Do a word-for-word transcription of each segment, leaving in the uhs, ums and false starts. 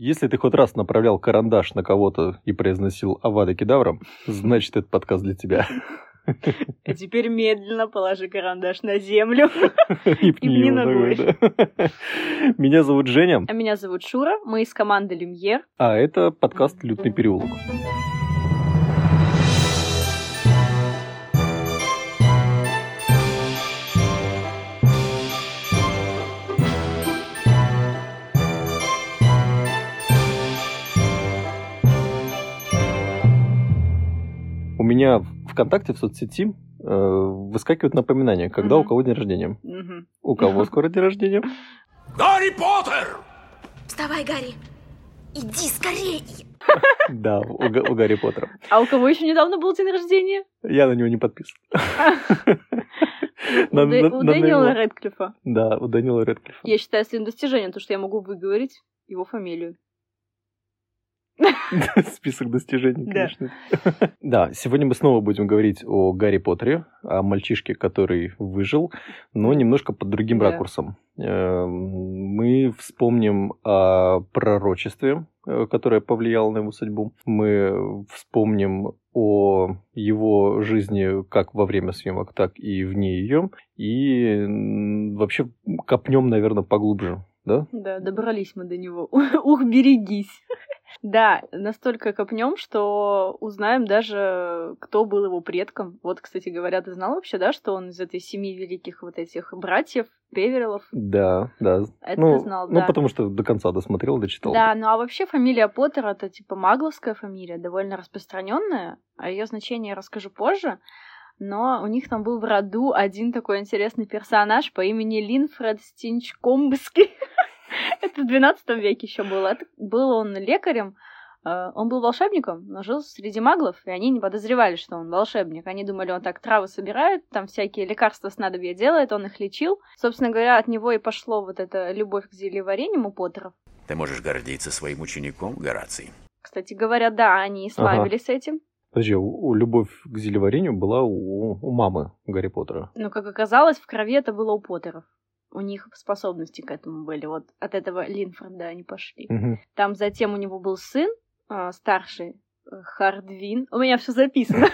Если ты хоть раз направлял карандаш на кого-то и произносил «Авада Кедавра», значит, этот подкаст для тебя. А теперь медленно положи карандаш на землю и пни ногой. Меня зовут Женя. А меня зовут Шура. Мы из команды Люмьер. А это подкаст «Лютный переулок». У меня в ВКонтакте, в соцсети э, выскакивают напоминания, когда mm-hmm. у кого день рождения. Mm-hmm. У кого скоро день рождения? Гарри Поттер! Вставай, Гарри! Иди скорее! Да, у, у Гарри Поттера. А у кого еще недавно был день рождения? Я на него не подписан. На, у, на, у на Дэниела Рэдклиффа. Да, у Дэниела Рэдклиффа. Я считаю своим достижением то, что я могу выговорить его фамилию. Список достижений, конечно. Да. Да, сегодня мы снова будем говорить о Гарри Поттере, о мальчишке, который выжил, но немножко под другим да. ракурсом. Мы вспомним о пророчестве, которое повлияло на его судьбу. Мы вспомним о его жизни как во время съемок, так и вне ее. И вообще копнем, наверное, поглубже. Да? Да, добрались мы до него. Ух, берегись. Да, настолько копнем, что узнаем даже, кто был его предком. Вот, кстати говоря, ты знал вообще, да, что он из этой семьи великих вот этих братьев, Певереллов? Да, да. Это ну, ты знал, да. Ну, потому что до конца досмотрел, дочитал. Да, ну а вообще фамилия Поттера, это типа магловская фамилия, довольно распространенная. О ее значении я расскажу позже. Но у них там был в роду один такой интересный персонаж по имени Линфред Стинчкомбский. Это в двенадцатом веке еще было. Был он лекарем, он был волшебником, но жил среди маглов, и они не подозревали, что он волшебник. Они думали, он так травы собирает, там всякие лекарства снадобья делает, он их лечил. Собственно говоря, от него и пошло вот эта любовь к зельеварению у Поттеров. Ты можешь гордиться своим учеником, Гораций. Кстати говоря, да, они и славились ага. этим. Подожди, у, у любовь к зельеварению была у, у мамы Гарри Поттера. Ну, как оказалось, в крови это было у Поттеров. У них способности к этому были. Вот от этого Линфорда они пошли. Угу. Там затем у него был сын э, старший, Хардвин. У меня все записано.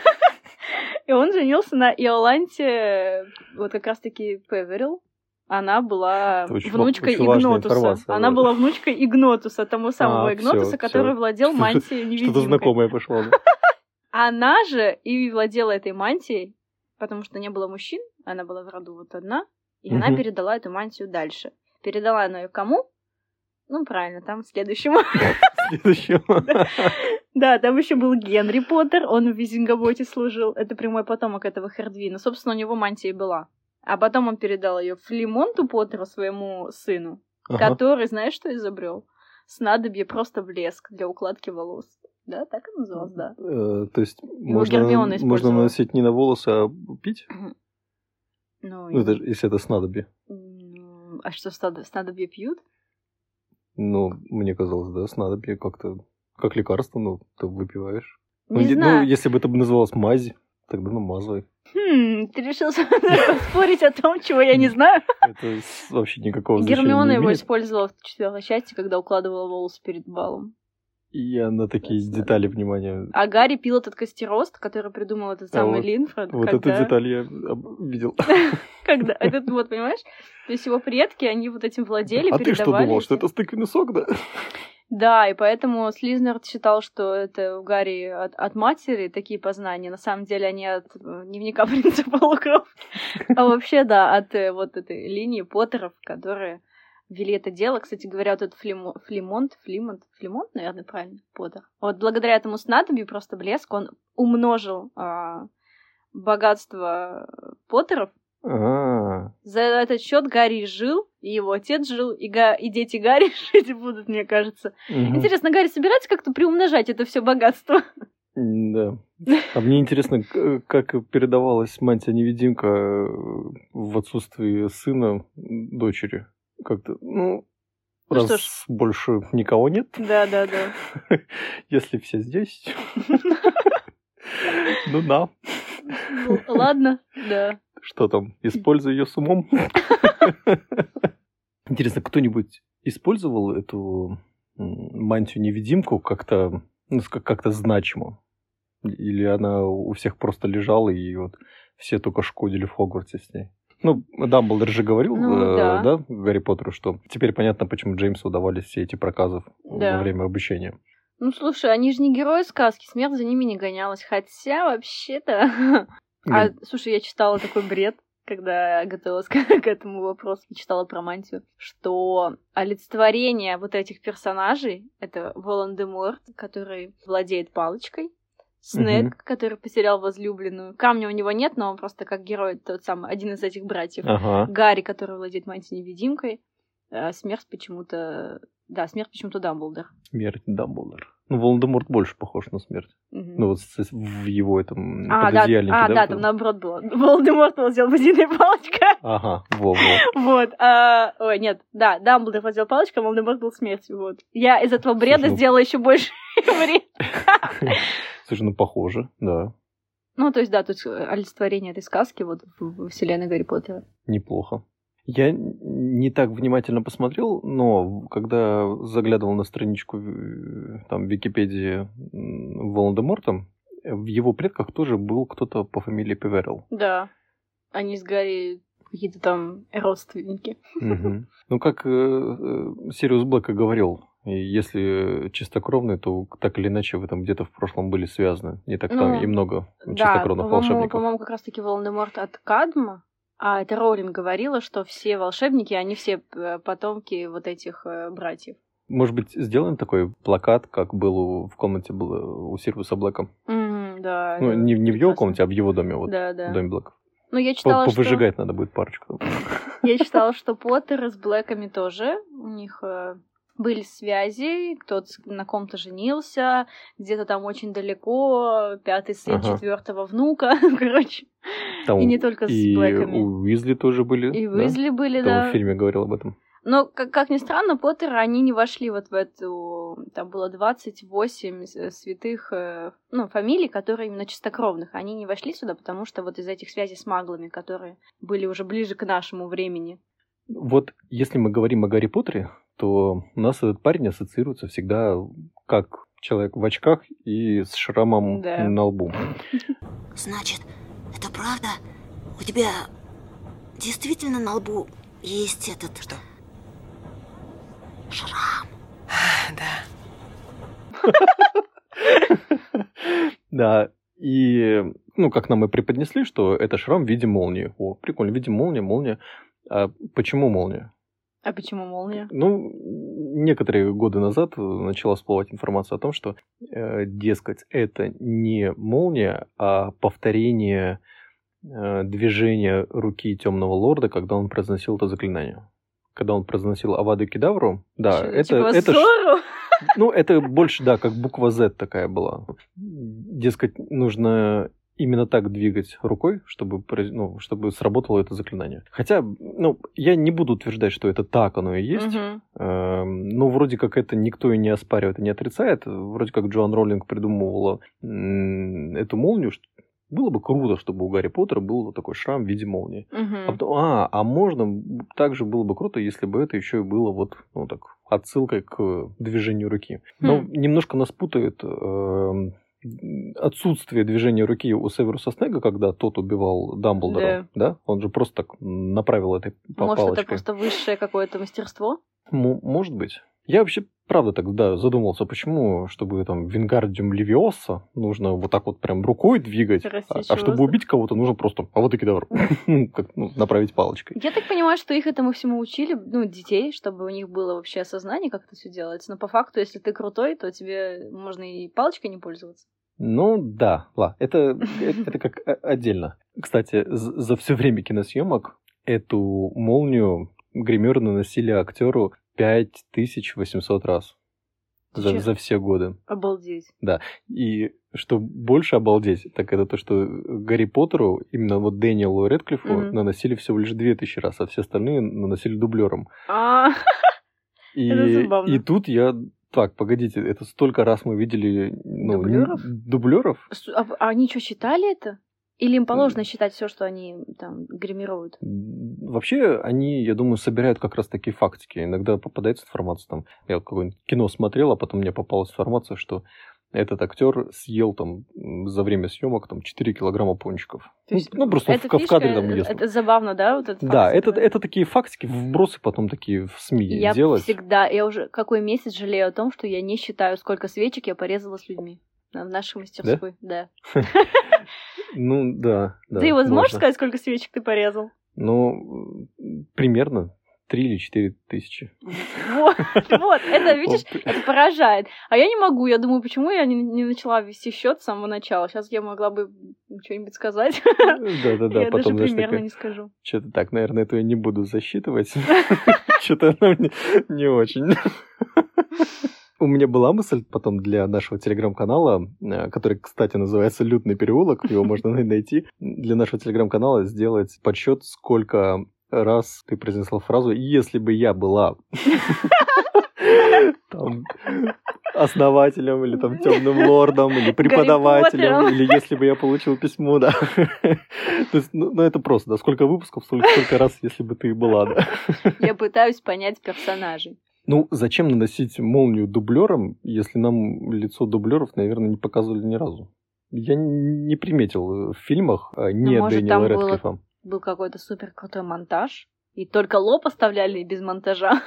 И он женился на Иоланте, вот как раз-таки Певерилл. Она была внучкой Игнотуса. Она была внучкой Игнотуса, того самого Игнотуса, который владел мантией невидимкой. Что-то знакомое пошло. Она же и владела этой мантией, потому что не было мужчин, она была в роду вот одна. И угу. она передала эту мантию дальше. Передала она ее кому? Ну, правильно, там следующему. Следующему. Да, там еще был Генри Поттер, он в Визингаботе служил. Это прямой потомок этого Хардвина. Собственно, у него мантия была. А потом он передал ее Флемонту Поттеру, своему сыну, который, знаешь, что изобрел? Снадобье просто блеск для укладки волос. Да, так и называлось, да. То есть можно наносить не на волосы, а пить? Ну, ну это, если это снадобье. А что, снадобье пьют? Ну, мне казалось, да, снадобье как-то... Как лекарство, ну, ты выпиваешь. Не ну, знаю. Ну, если бы это называлось мазь, тогда намазывай. Хм, ты решил спорить о том, чего я не знаю? Это вообще никакого значения не имеет. Гермиона его использовала в четвертой части, когда укладывала волосы перед балом. Я на такие да, детали да. внимания... А Гарри пил этот костерост, который придумал этот а самый вот, Линфред. Вот когда... эту деталь я видел. Когда? Этот вот, понимаешь? То есть его предки, они вот этим владели, передавали... А ты что думал, что это тыквенный сок, да? Да, и поэтому Слизнорт считал, что это у Гарри от матери такие познания. На самом деле они от дневника принца полукровки. А вообще, да, от вот этой линии Поттеров, которые... вели это дело. Кстати говоря, вот этот флемо... Флемонт, Флемонт, Флемонт, наверное, правильно, Поттер. Вот благодаря этому снадобью просто блеск, он умножил а, богатство Поттеров. А-а-а. За этот счет Гарри жил, и его отец жил, и, га... и дети Гарри жить будут, мне кажется. Угу. Интересно, Гарри собирается как-то приумножать это все богатство? Да. А мне интересно, как передавалась мантия-невидимка в отсутствии сына дочери? Как-то, ну, ну раз что ж. Больше никого нет. Да, да, да. Если все здесь. Ну да. Ладно, да. Что там? Используй ее с умом. Интересно, кто-нибудь использовал эту мантию-невидимку как-то, ну, как-то значимо? Или она у всех просто лежала, и вот все только шкодили в Хогвартсе с ней? Ну, Дамблдор же говорил, ну, э, да. да, Гарри Поттеру, что теперь понятно, почему Джеймсу удавались все эти проказы да. во время обучения. Ну, слушай, они же не герои сказки, смерть за ними не гонялась. Хотя, вообще-то... А, слушай, я читала такой бред, когда готовилась к этому вопросу, читала про мантию, что олицетворение вот этих персонажей, это Волан-де-Морт, который владеет палочкой, Снегг, угу. который потерял возлюбленную. Камня у него нет, но он просто как герой, тот самый, один из этих братьев. Ага. Гарри, который владеет мантией-невидимкой. А смерть почему-то... Да, смерть почему-то Дамблдор. Смерть Дамблдор. Ну, Волан-де-Морт больше похож на смерть. Угу. Ну, вот в его этом а, пододеяльнике. Да, а, да, да, там наоборот было. Волан-де-Морт владел водяной палочкой. Ага, во-во. Вот. А, ой, нет, да, Дамблдор владел палочкой, а Волан-де-Морт был смертью. Вот. Я из этого бреда Слушай, сделала ну... еще больше бред. Слушай, ну, похоже, да. Ну, то есть, да, тут олицетворение этой сказки вот в вселенной Гарри Поттера. Неплохо. Я не так внимательно посмотрел, но когда заглядывал на страничку там, Википедии Волан-де-Морта, в его предках тоже был кто-то по фамилии Певерелл. Да, они с Гарри какие-то там родственники. Угу. Ну, как Сириус Блэк и говорил, если чистокровные, то так или иначе в этом где-то в прошлом были связаны. Не так ну, там и много чистокровных да, волшебников. Да, по-моему, как раз-таки Волан-де-Морт от Кадма. А это Роулинг говорила, что все волшебники, они все потомки вот этих братьев. Может быть, сделаем такой плакат, как был в комнате у Сириуса Блэка? Mm-hmm, да. Ну, не, не в его комнате, а в его доме, вот, да, да. в доме Блэков. Ну, я читала, что... Повыжигать надо будет парочку. Я читала, что Поттер с Блэками тоже, у них... Были связи, кто-то на ком-то женился, где-то там очень далеко, пятый сын ага. четвертого внука, короче. Там и не только и с Блэками. И у Уизли тоже были. И Уизли да? были, Кто да. в фильме говорил об этом. Но, как, как ни странно, Поттера, они не вошли вот в эту... Там было двадцать восемь святых ну, фамилий, которые именно чистокровных. Они не вошли сюда, потому что вот из этих связей с маглами, которые были уже ближе к нашему времени. Вот если мы говорим о Гарри Поттере, то у нас этот парень ассоциируется всегда как человек в очках и с шрамом да. на лбу. Значит, это правда? У тебя действительно на лбу есть этот... Что? Шрам. Да. Да, и, ну, как нам и преподнесли, что это шрам в виде молнии. О, прикольно, в виде молнии, молния. А почему молния? А почему молния? Ну, некоторые годы назад начала всплывать информация о том, что, э, дескать, это не молния, а повторение э, движения руки Темного Лорда, когда он произносил это заклинание. Когда он произносил Аваду Кедавру, да, что, это... Типа это ш... Ну, это больше, да, как буква Z такая была. Дескать, нужно... Именно так двигать рукой, чтобы, ну, чтобы сработало это заклинание. Хотя, ну, я не буду утверждать, что это так оно и есть. Mm-hmm. Э, но вроде как это никто и не оспаривает, и не отрицает. Вроде как Джоан Роулинг придумывала м- эту молнию. Что... Было бы круто, чтобы у Гарри Поттера был вот такой шрам в виде молнии. Mm-hmm. А, потом, а, а можно, также было бы круто, если бы это еще и было вот, ну, так, отсылкой к движению руки. Mm-hmm. Но немножко нас путает... Э- отсутствие движения руки у Северуса Снегга, когда тот убивал Дамблдора, да. да? Он же просто так направил этой палочкой. Может, это просто высшее какое-то мастерство? М- может быть. Я вообще, правда, тогда задумался, почему, чтобы там Вингардиум Левиоса нужно вот так вот прям рукой двигать, а, а чтобы убить кого-то, нужно просто а вот и кедавр, направить палочкой. Я так понимаю, что их этому всему учили, ну, детей, чтобы у них было вообще осознание, как это все делается. Но по факту, если ты крутой, то тебе можно и палочкой не пользоваться. Ну да, ладно, это, это как отдельно. Кстати, за все время киносъемок эту молнию гримеры наносили актеру пять тысяч восемьсот раз за, за все годы. Обалдеть. Да, и что больше обалдеть, так это то, что Гарри Поттеру, именно вот Дэниелу Рэдклиффу, mm-hmm. наносили всего лишь две тысячи раз, а все остальные наносили дублером. И, это забавно. И тут я... Так, погодите, это столько раз мы видели... Ну, дублеров? Дублеров. А, а они что, считали это? Или им положено считать все, что они там гримируют? Вообще, они, я думаю, собирают как раз такие фактики. Иногда попадается информация, там, я вот какое-нибудь кино смотрел, а потом мне попалась информация, что этот актер съел там за время съемок там, четыре килограмма пончиков. То есть, ну, просто это в, фишка, в кадре там ест. Это забавно, да? Вот этот да, это, это такие фактики, вбросы потом такие в СМИ я делать. Я всегда, я уже какой месяц жалею о том, что я не считаю, сколько свечек я порезала с людьми. В нашей мастерской, да. Ну, да. Ты его можешь сказать, сколько свечек ты порезал? Ну, примерно три или четыре тысячи. Вот, вот, это, видишь, это поражает. А я не могу, я думаю, почему я не начала вести счет с самого начала. Сейчас я могла бы что-нибудь сказать. Да-да-да. Я даже примерно не скажу. Что-то так, наверное, этого я не буду засчитывать. Что-то оно мне не очень... У меня была мысль потом для нашего телеграм-канала, который, кстати, называется «Лютный переулок», его можно найти, для нашего телеграм-канала сделать подсчет, сколько раз ты произнесла фразу «Если бы я была основателем или там темным лордом, или преподавателем, или если бы я получил письмо», да. То есть, ну, это просто, да, сколько выпусков, сколько раз, если бы ты была, да. Я пытаюсь понять персонажей. Ну, зачем наносить молнию дублером, если нам лицо дублеров, наверное, не показывали ни разу? Я не приметил в фильмах не Дэниела Рэдклиффа. Может, там был какой-то супер крутой монтаж, и только лоб оставляли без монтажа.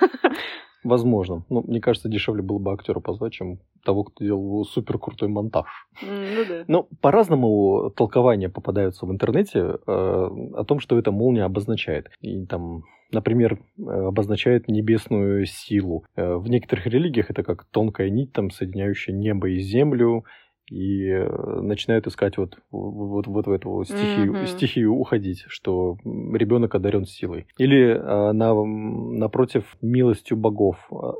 Возможно. Ну, мне кажется, дешевле было бы актера позвать, чем того, кто делал супер крутой монтаж. Mm, ну да. Но по-разному толкования попадаются в интернете э, о том, что эта молния обозначает. И там, например, обозначает небесную силу. Э, в некоторых религиях это как тонкая нить, там, соединяющая небо и землю. И начинают искать вот, вот, вот в эту стихию, mm-hmm. стихию уходить, что ребенок одарен силой. Или а, на, напротив, милостью богов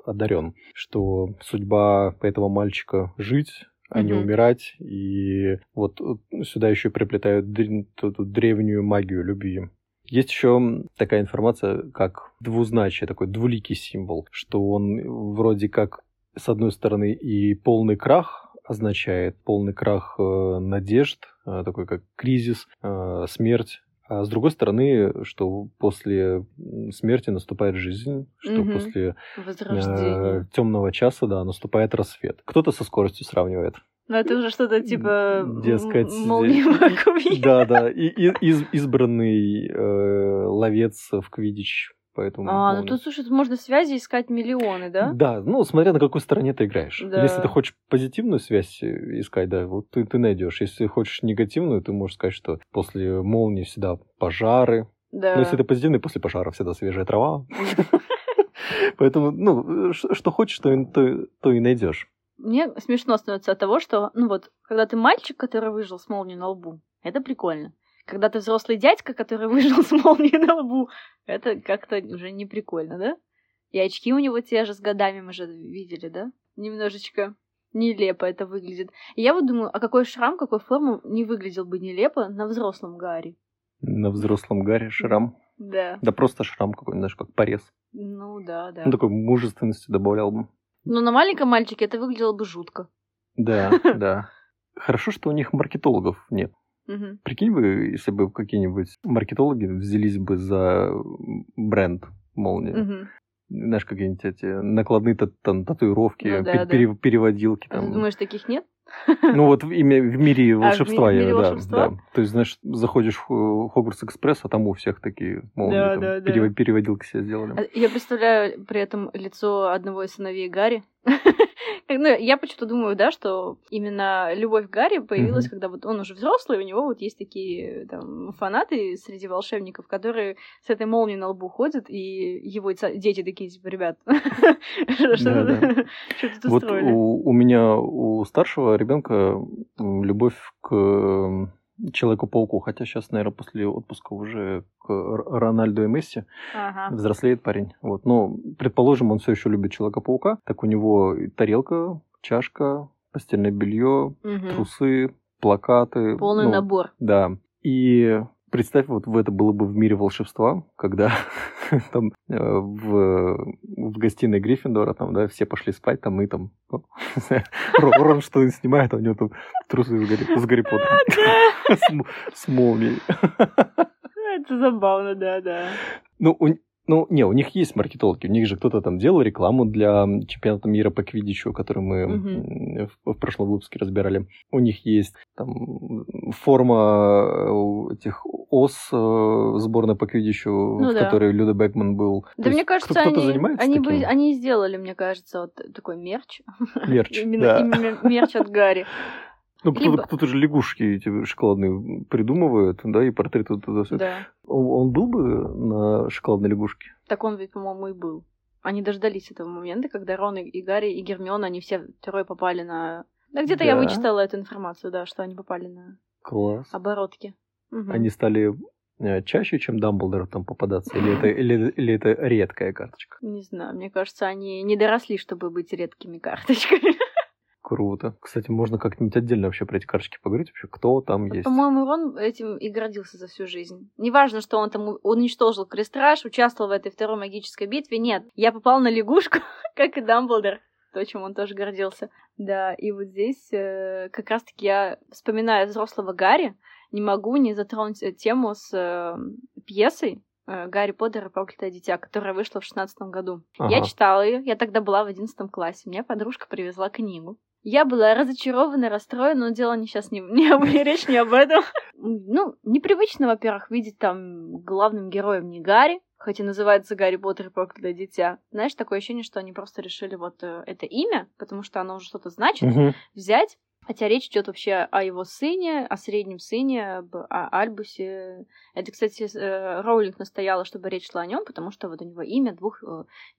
одарен, что судьба этого мальчика жить, а mm-hmm. не умирать. И вот сюда еще приплетают древ... эту древнюю магию любви. Есть еще такая информация, как двузначие, такой двуликий символ, что он вроде как, с одной стороны, и полный крах, означает полный крах э, надежд, э, такой как кризис, э, смерть. А с другой стороны, что после смерти наступает жизнь, что угу. после э, темного часа, да, наступает рассвет. Кто-то со скоростью сравнивает. Ну, это уже что-то типа дескать, молнии в акве. Да, да, и, и, из, избранный э, ловец в Квиддич. Поэтому, а, ну он... тут, слушай, можно связи искать миллионы, да? Да, ну, смотря на какой стороне ты играешь. Да. Если ты хочешь позитивную связь искать, да, вот ты, ты найдешь. Если хочешь негативную, ты можешь сказать, что после молнии всегда пожары. Да. Но если ты позитивный, после пожара всегда свежая трава. Поэтому, ну, что хочешь, то и найдешь. Мне смешно становится от того, что, ну вот, когда ты мальчик, который выжил с молнией на лбу, это прикольно. Когда ты взрослый дядька, который выжил с молнией на лбу, это как-то уже не прикольно, да? И очки у него те же с годами, мы же видели, да? Немножечко нелепо это выглядит. И я вот думаю, а какой шрам, какой формы не выглядел бы нелепо на взрослом Гарри? На взрослом Гарри шрам? Да. Да просто шрам какой-нибудь, знаешь, как порез. Ну да, да. Ну такой мужественности добавлял бы. Но на маленьком мальчике это выглядело бы жутко. Да, да. Хорошо, что у них маркетологов нет. Угу. Прикинь бы, если бы какие-нибудь маркетологи взялись бы за бренд «Молния». Угу. Знаешь, какие-нибудь эти накладные там, татуировки, ну, да, пере- да. переводилки. Там. А ты думаешь, таких нет? Ну вот в, имя, в мире волшебства. А, в мире, я, в мире да, волшебства? Да. То есть, знаешь, заходишь в Хогвартс Экспресс, а там у всех такие молнии, да, там, да, перев... да. переводилки себе сделали. Я представляю при этом лицо одного из сыновей Гарри. Ну, я почему-то думаю, да, что именно любовь к Гарри появилась, mm-hmm. когда вот он уже взрослый, у него вот есть такие там фанаты среди волшебников, которые с этой молнией на лбу ходят, и его дети такие, типа, ребят, что тут устроили. Вот у меня, у старшего ребенка любовь к Человеку-пауку, хотя сейчас, наверное, после отпуска уже к Рональду и Месси ага. взрослеет парень. Вот. Но, предположим, он все еще любит Человека-паука. Так у него тарелка, чашка, постельное белье, угу. трусы, плакаты. Полный ну, набор. Да. И Представь, вот это было бы в мире волшебства, когда там э, в, в гостиной Гриффиндора там, да, все пошли спать, там и там ну, Рон что-то снимает, а у него там трусы с Гарри, с Гарри Поттером. С, с молнией. Это забавно, да, да. Ну, у, ну, не, у них есть маркетологи, у них же кто-то там делал рекламу для чемпионата мира по квиддичу, который мы mm-hmm. в, в прошлом выпуске разбирали. У них есть там форма этих ос сборной по квиддичу, ну, в да. которой Люда Бекман был. Да, то мне есть, кажется, кто-то они, занимается они, бы, они сделали, мне кажется, вот такой мерч. Мерч, да. Именно мерч от Гарри. Ну, Либо... кто-то, кто-то же лягушки эти шоколадные придумывает, да, и портреты туда-сюда. Да. Он, он был бы на шоколадной лягушке? Так он ведь, по-моему, и был. Они дождались этого момента, когда Рон и Гарри, и Гермиона, они все трое попали на... Да, где-то да. я вычитала эту информацию, да, что они попали на Класс. Оборотки. Угу. Они стали чаще, чем Дамблдор там попадаться? Или это, или, или это редкая карточка? Не знаю, мне кажется, они не доросли, чтобы быть редкими карточками. Круто. Кстати, можно как-нибудь отдельно вообще про эти карточки поговорить, вообще, кто там есть. По-моему, Рон этим и гордился за всю жизнь. Неважно, что он там уничтожил Крестраж, участвовал в этой второй магической битве. Нет, я попал на лягушку, как и Дамблдор, то, чем он тоже гордился. Да, и вот здесь э, как раз-таки я вспоминаю взрослого Гарри, не могу не затронуть тему с э, пьесой э, Гарри Поттера «Проклятое дитя», которая вышла в шестнадцатом году. Ага. Я читала ее, я тогда была в одиннадцатом классе, мне подружка привезла книгу. Я была разочарована, расстроена, но дело не сейчас не, не речь не об этом. Ну, непривычно, во-первых, видеть там главным героем не Гарри, хотя называется Гарри Поттер и проклятое дитя. Знаешь, такое ощущение, что они просто решили вот это имя, потому что оно уже что-то значит, угу. взять. Хотя речь идет вообще о его сыне, о среднем сыне, об, о Альбусе. Это, кстати, Роулинг настояла, чтобы речь шла о нем, потому что вот у него имя двух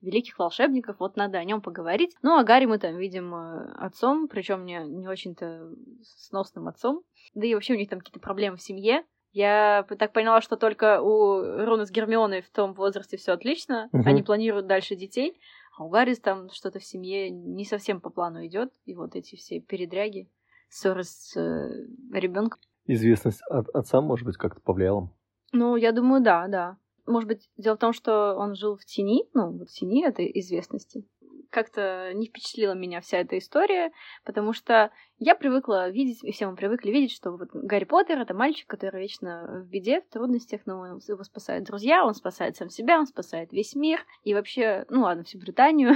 великих волшебников, вот надо о нем поговорить. Ну, а Гарри мы там видим отцом, причем не, не очень-то сносным отцом. Да и вообще у них там какие-то проблемы в семье. Я так поняла, что только у Рона с Гермионой в том возрасте все отлично, угу. они планируют дальше детей, а у Гарри там что-то в семье не совсем по плану идет, и вот эти все передряги. Ссоры с э, ребенком. Известность от отца, может быть, как-то повлияла? Ну, я думаю, да, да. Может быть, дело в том, что он жил в тени, ну, в тени этой известности. Как-то не впечатлила меня вся эта история, потому что я привыкла видеть, и все мы привыкли видеть, что вот Гарри Поттер — это мальчик, который вечно в беде, в трудностях, но его спасают друзья, он спасает сам себя, он спасает весь мир, и вообще, ну ладно, всю Британию.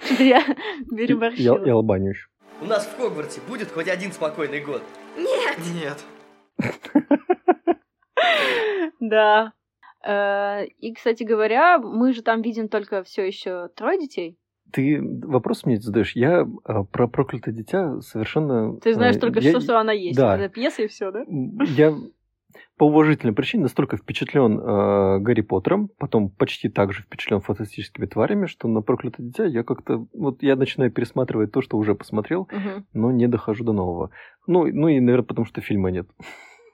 Что-то я переборщила. И Албанию еще. У нас в Хогвартсе будет хоть один спокойный год? Нет! Нет. Да. И, кстати говоря, мы же там видим только все еще трое детей. Ты вопрос мне задаешь. Я про проклятое дитя совершенно... Ты знаешь только что, что она есть. Да. Это пьеса и все, да? Я... По уважительной причине настолько впечатлен э, Гарри Поттером, потом почти так же впечатлен фантастическими тварями, что на «Проклятое дитя» я как-то... Вот я начинаю пересматривать то, что уже посмотрел, угу. но не дохожу до нового. Ну, ну и, наверное, потому что фильма нет.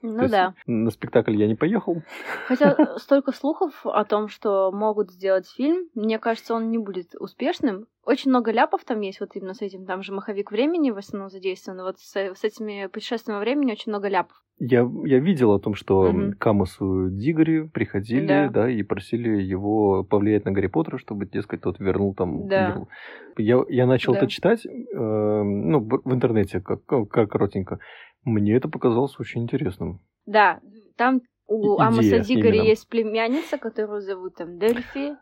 Ну да. На спектакль я не поехал. Хотя столько слухов о том, что могут сделать фильм, мне кажется, он не будет успешным. Очень много ляпов там есть, вот именно с этим. Там же «Маховик времени» в основном задействован. Вот с, с этими «Путешествиями времени» очень много ляпов. Я, я видел о том, что mm-hmm. к Амосу Диггори приходили, да. да, и просили его повлиять на Гарри Поттера, чтобы, дескать, тот вернул там... Да. Вернул. Я, я начал да. это читать, э, ну, в интернете, как, как коротенько. Мне это показалось очень интересным. Да, там у Идея, Амоса Диггори именно. Есть племянница, которую зовут там Дельфи.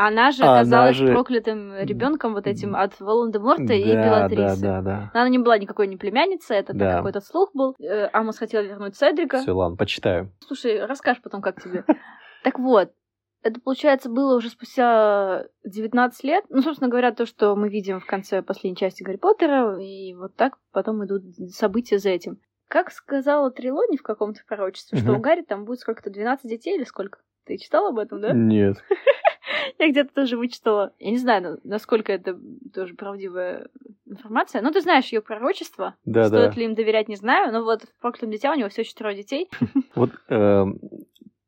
Она же оказалась Она же... проклятым ребенком вот этим от Волан-де-Морта да, и Беллатрисы. Да, да, да. Но она не была никакой не племянницей, это да. какой-то слух был. Амос хотел вернуть Седрика. Все, ладно, почитаю. Слушай, расскажешь потом, как тебе. Так вот, это, получается, было уже спустя девятнадцать лет. Ну, собственно говоря, то, что мы видим в конце последней части Гарри Поттера, и вот так потом идут события за этим. Как сказала Трелони в каком-то пророчестве, что у Гарри там будет сколько-то двенадцать детей или сколько? Ты читала об этом, да? Нет. Я где-то тоже вычитала. Я не знаю, насколько это тоже правдивая информация. Ну, ты знаешь ее пророчество. Да, Стоит да. ли им доверять, не знаю. Но вот в «Проклятом дитя» у него все еще трое детей. Вот э,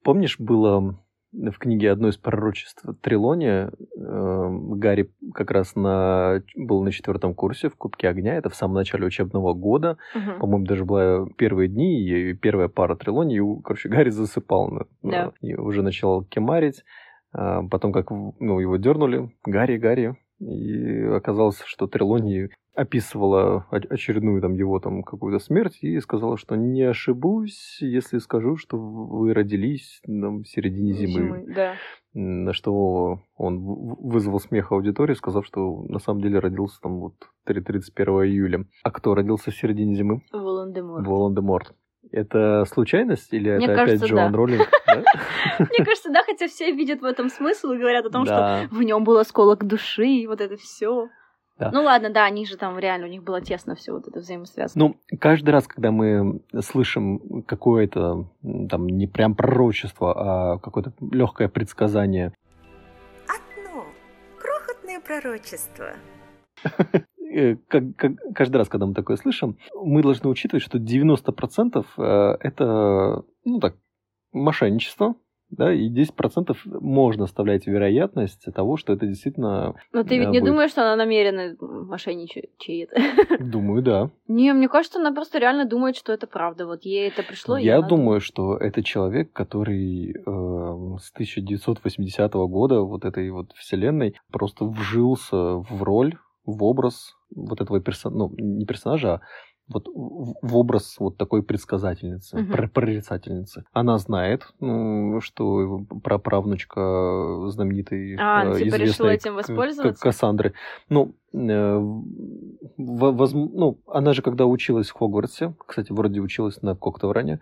помнишь, было в книге одно из пророчеств Трелони э, Гарри как раз на, был на четвертом курсе в Кубке огня, это в самом начале учебного года, угу. по-моему, даже была первые дни, и первая пара Трелони, и, короче, Гарри засыпал, да. и уже начал кемарить, а потом как ну, его дернули, Гарри, Гарри, и оказалось, что Трелони описывала очередную там, его там, какую-то смерть и сказала, что не ошибусь, если скажу, что вы родились там, в середине зимы. зимы да. На что он вызвал смех аудитории, сказав, что на самом деле родился там вот тридцать первого июля. А кто родился в середине зимы? Волан-де-Морт. Волан-де-Морт. Это случайность или Мне это кажется, опять Джоан да. Роулинг? Мне кажется, да, хотя все видят в этом смысл и говорят о том, что в нем был осколок души и вот это все. Да. Ну ладно, да, они же там реально, у них было тесно все вот это взаимосвязано. Ну, каждый раз, когда мы слышим какое-то, там, не прям пророчество, а какое-то легкое предсказание. Одно крохотное пророчество. Каждый раз, когда мы такое слышим, мы должны учитывать, что девяносто процентов это, ну так, мошенничество. Да, и десять процентов можно оставлять вероятность того, что это действительно... Но ты да, ведь не будет... думаешь, что она намеренно мошенничает? Думаю, да. Не, мне кажется, она просто реально думает, что это правда. Вот ей это пришло. Я и думаю, надо... что это человек, который э, с тысяча девятьсот восьмидесятого года вот этой вот вселенной просто вжился в роль, в образ вот этого персонажа, ну, не персонажа, а вот в образ вот такой предсказательницы, uh-huh. прорицательницы. Она знает, ну, что праправнучка знаменитой, а, э, типа известной этим к- Кассандры. Ну, э, воз... ну, она же, когда училась в Хогвартсе, кстати, вроде училась на Коктевране,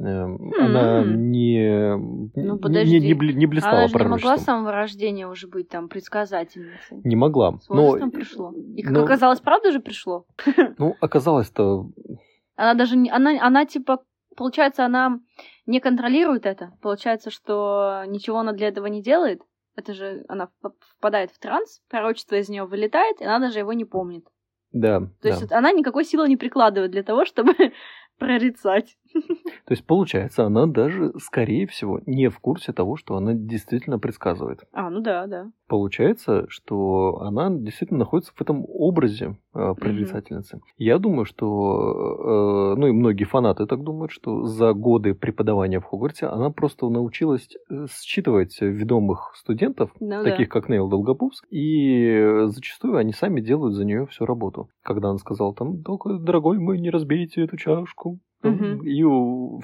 э, mm-hmm. она не, ну, подожди. не, не, не блистала пророчеством. Она же не могла с самого рождения уже быть там предсказательницей. Не могла. С возрастом но... пришло. И, как но... оказалось, правда же пришло? Ну, оказалось-то Она даже не... Она, она, типа, получается, она не контролирует это. Получается, что ничего она для этого не делает. Это же она впадает в транс, пророчество из нее вылетает, и она даже его не помнит. Да. То да. есть она никакой силы не прикладывает для того, чтобы прорицать. То есть, получается, она даже, скорее всего, не в курсе того, что она действительно предсказывает. А, ну да, да. Получается, что она действительно находится в этом образе э, прорицательницы. Mm-hmm. Я думаю, что, э, ну и многие фанаты так думают, что за годы преподавания в Хогвартсе она просто научилась считывать ведомых студентов, ну, таких да. как Нейл Долгопупс, и зачастую они сами делают за нее всю работу. Когда она сказала там, только, дорогой мой, не разбейте эту чашку. Uh-huh. И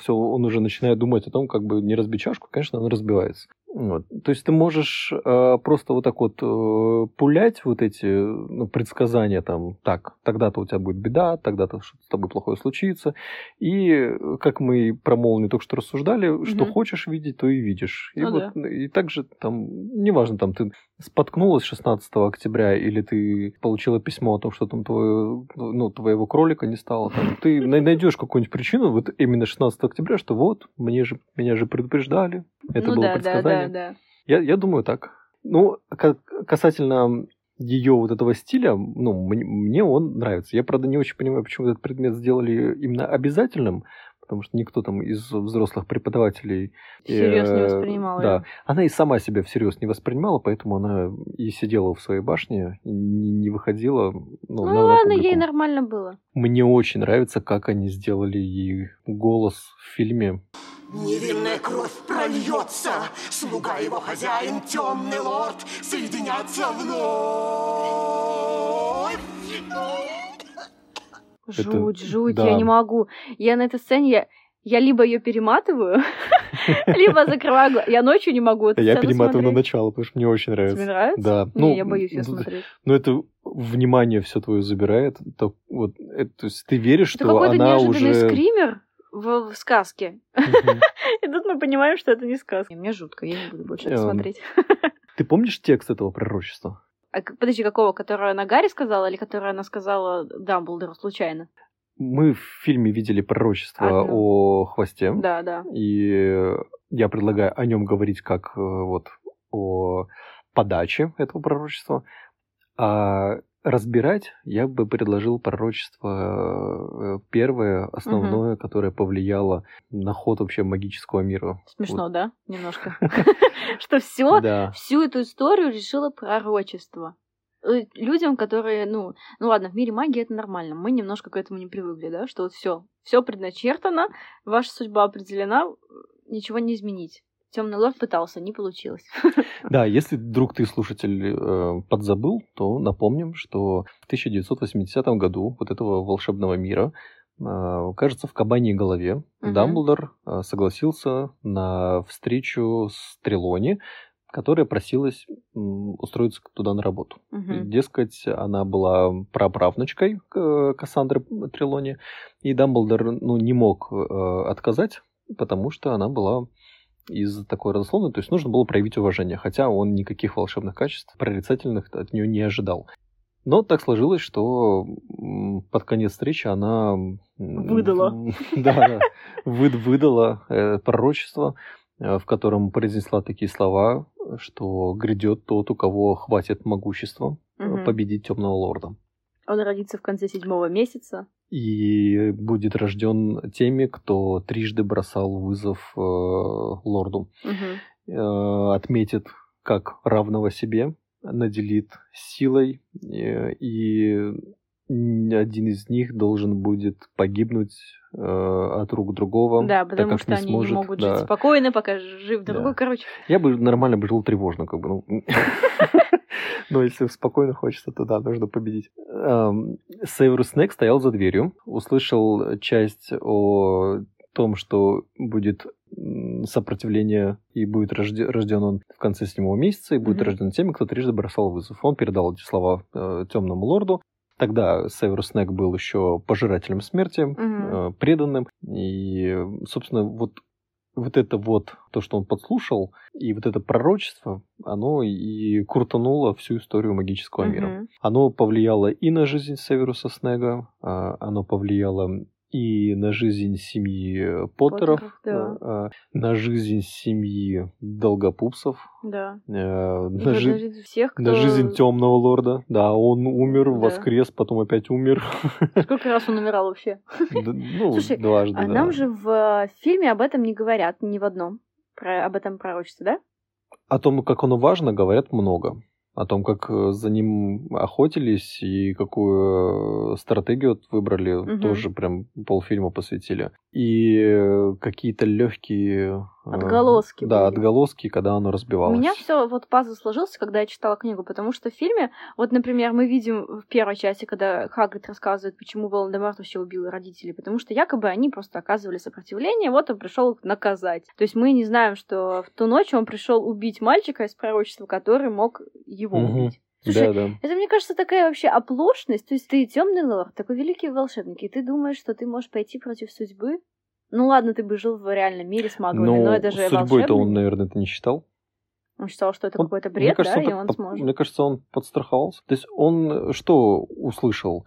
все, он уже начинает думать о том, как бы не разбить чашку, конечно, она разбивается. Вот. То есть ты можешь э, просто вот так вот э, пулять вот эти ну, предсказания там, так, тогда-то у тебя будет беда, тогда-то что-то с тобой плохое случится. И как мы про молнию только что рассуждали, uh-huh. что хочешь видеть, то и видишь. И, ну, вот, да. и также там, неважно, там ты споткнулась шестнадцатого октября или ты получила письмо о том, что там твое, ну, твоего кролика не стало, там, ты найдешь какую-нибудь причину, вот именно шестнадцатого октября, что вот, мне же, меня же предупреждали, это ну, было да, предсказание. Да, да. Да, да. Я, я думаю так. Ну, к- касательно ее вот этого стиля, ну, мне, мне он нравится. Я, правда, не очень понимаю, почему этот предмет сделали именно обязательным, потому что никто там из взрослых преподавателей... Всерьез не воспринимал. Да. Ее. Она и сама себя всерьез не воспринимала, поэтому она и сидела в своей башне, и не выходила. Ну, ну на, ладно, на ей нормально было. Мне очень нравится, как они сделали ей голос в фильме. Невинная кровь прольется, слуга его хозяин, темный лорд, соединятся вновь. Жуть, это... жуть, да. я не могу. Я на этой сцене, я, я либо ее перематываю, либо закрываю глаза. Я ночью не могу эту сцену смотреть. Я перематываю на начало, потому что мне очень нравится. Тебе нравится? Да. Не, я боюсь ее смотреть. Но это... Внимание все твое забирает. То есть ты веришь, что она уже... Это какой-то неожиданный скример. В, в сказке. Uh-huh. И тут мы понимаем, что это не сказка. Мне жутко, я не буду больше это um, смотреть. Ты помнишь текст этого пророчества? А, подожди, какого? Которое она Гарри сказала или которое она сказала Дамблдору случайно? Мы в фильме видели пророчество Одно. о хвосте. Да, да. И я предлагаю о нем говорить как вот о подаче этого пророчества. А разбирать я бы предложил пророчество первое, основное, угу. которое повлияло на ход вообще магического мира. Смешно, вот. Да? Немножко. Что все, всю эту историю решило пророчество. людям, которые, ну, ну ладно, в мире магии это нормально, мы немножко к этому не привыкли, да, что вот все, все предначертано, ваша судьба определена, ничего не изменить. Темный лорд пытался, не получилось. Да, если вдруг ты, слушатель, э, подзабыл, то напомним, что в тысяча девятьсот восьмидесятом году вот этого волшебного мира, э, кажется, в кабаньей голове, uh-huh. Дамблдор э, согласился на встречу с Трелони, которая просилась устроиться туда на работу. Uh-huh. Дескать, она была праправнучкой Кассандры Трелони, и Дамблдор, ну, не мог э, отказать, потому что она была из такой родословной, то есть нужно было проявить уважение, хотя он никаких волшебных качеств прорицательных от нее не ожидал. Но так сложилось, что под конец встречи она выдала, да, выдала пророчество, в котором произнесла такие слова, что грядет тот, у кого хватит могущества победить темного лорда. Он родится в конце седьмого месяца. И будет рожден теми, кто трижды бросал вызов э, лорду. Угу. Э, отметит как равного себе, наделит силой, э, и один из них должен будет погибнуть э, от рук другого. Да, потому так, что не они сможет, не могут да. жить спокойно, пока жив другой. Да. Короче. Я бы нормально бы жил тревожно, как бы. Но если спокойно хочется, то да, нужно победить. Северус Снегг стоял за дверью, услышал часть о том, что будет сопротивление, и будет рожде- рожден он в конце седьмого месяца, и будет mm-hmm. рожден теми, кто трижды бросал вызов. Он передал эти слова э, темному лорду. Тогда Северус Снегг был еще пожирателем смерти, mm-hmm. э, преданным. И, собственно, вот Вот это вот, то, что он подслушал, и вот это пророчество, оно и крутануло всю историю магического мира. Mm-hmm. Оно повлияло и на жизнь Северуса Снегга, оно повлияло и на жизнь семьи Поттеров, Поттеров да. на жизнь семьи Долгопупсов, да. на, на, жи- жизнь всех, кто... на жизнь темного лорда. Да, он умер, да. воскрес, потом опять умер. Сколько раз он умирал вообще? Да, ну, слушай, дважды, а да. нам же в фильме об этом не говорят ни в одном, про, об этом пророчестве, да? О том, как оно важно, говорят много. О том, как за ним охотились и какую стратегию выбрали, угу. тоже прям полфильма посвятили. И какие-то легкие отголоски. Да, были. Отголоски, когда оно разбивалось. У меня все вот пазл сложился, когда я читала книгу, потому что в фильме, вот, например, мы видим в первой части, когда Хагрид рассказывает, почему Волан-де-Морт вообще убил родителей, потому что якобы они просто оказывали сопротивление, вот он пришел их наказать. То есть мы не знаем, что в ту ночь он пришел убить мальчика из пророчества, который мог его угу. убить. Слушай, да, да. это, мне кажется, такая вообще оплошность. То есть ты темный лорд, такой великий волшебник, и ты думаешь, что ты можешь пойти против судьбы? Ну ладно, ты бы жил в реальном мире с магами, но, но это же волшебник. Судьбой-то он, наверное, это не считал. Он считал, что это он, какой-то бред, мне кажется, да, он и он под, сможет. Мне кажется, он подстраховался. То есть он что услышал?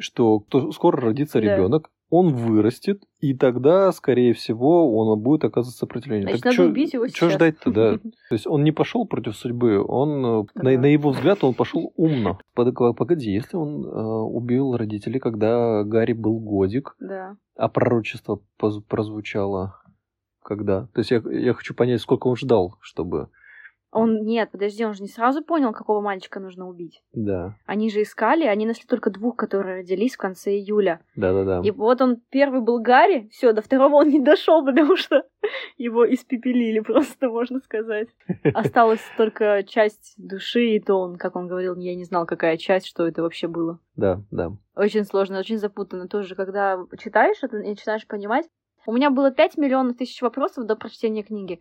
Что кто, скоро родится да. ребенок, он вырастет, и тогда, скорее всего, он будет оказывать сопротивление. Значит, так надо чё, убить его сейчас. Чё ждать-то, да? То есть он не пошел против судьбы, он, на, на его взгляд, он пошел умно. Погоди, если он э, убил родителей, когда Гарри был годик, да. а пророчество поз- прозвучало когда? То есть я, я хочу понять, сколько он ждал, чтобы... Он, нет, подожди, он же не сразу понял, какого мальчика нужно убить. Да. Они же искали, они нашли только двух, которые родились в конце июля. Да-да-да. И вот он, первый был Гарри, все, до второго он не дошел, потому что его испепелили просто, можно сказать. Осталась только часть души, и то он, как он говорил, я не знал, какая часть, что это вообще было. Да, да. Очень сложно, очень запутанно тоже, когда читаешь это и начинаешь понимать. У меня было пять миллионов тысяч вопросов до прочтения книги.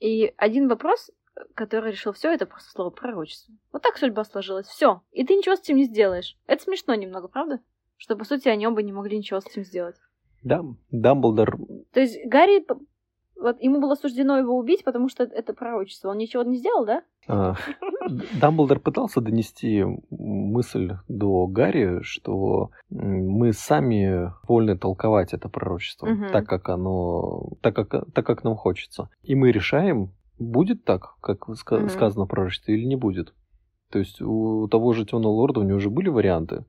И один вопрос... который решил, все это просто слово пророчество. Вот так судьба сложилась. Все. И ты ничего с этим не сделаешь. Это смешно немного, правда? Что, по сути, они оба не могли ничего с этим сделать. Да, Дамблдор. То есть Гарри, вот ему было суждено его убить, потому что это пророчество. Он ничего не сделал, да? А, Дамблдор пытался донести мысль до Гарри, что мы сами вольны толковать это пророчество, угу. так как оно, так как, так как нам хочется. И мы решаем, будет так, как ска- mm-hmm. сказано в пророчестве, или не будет. То есть у того же темного лорда у него уже были варианты.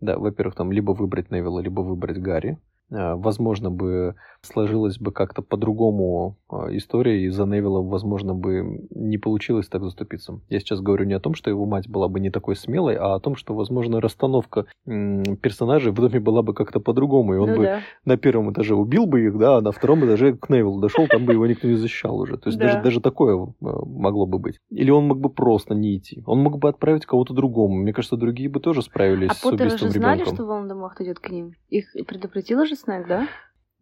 Да, во-первых, там либо выбрать Невилла, либо выбрать Гарри. возможно бы сложилась бы как-то по-другому история, и за Невилла, возможно бы, не получилось так заступиться. Я сейчас говорю не о том, что его мать была бы не такой смелой, а о том, что, возможно, расстановка персонажей в доме была бы как-то по-другому, и он ну бы да. на первом этаже убил бы их, да, а на втором этаже к Невиллу дошел, там бы его никто не защищал уже. То есть даже, даже такое могло бы быть. Или он мог бы просто не идти. Он мог бы отправить кого-то другому. Мне кажется, другие бы тоже справились а с убийством ребенка. А Поттеры же знали, ребенком. Что Волан-де-Морт идет к ним? Их предупредила же Снегг, да?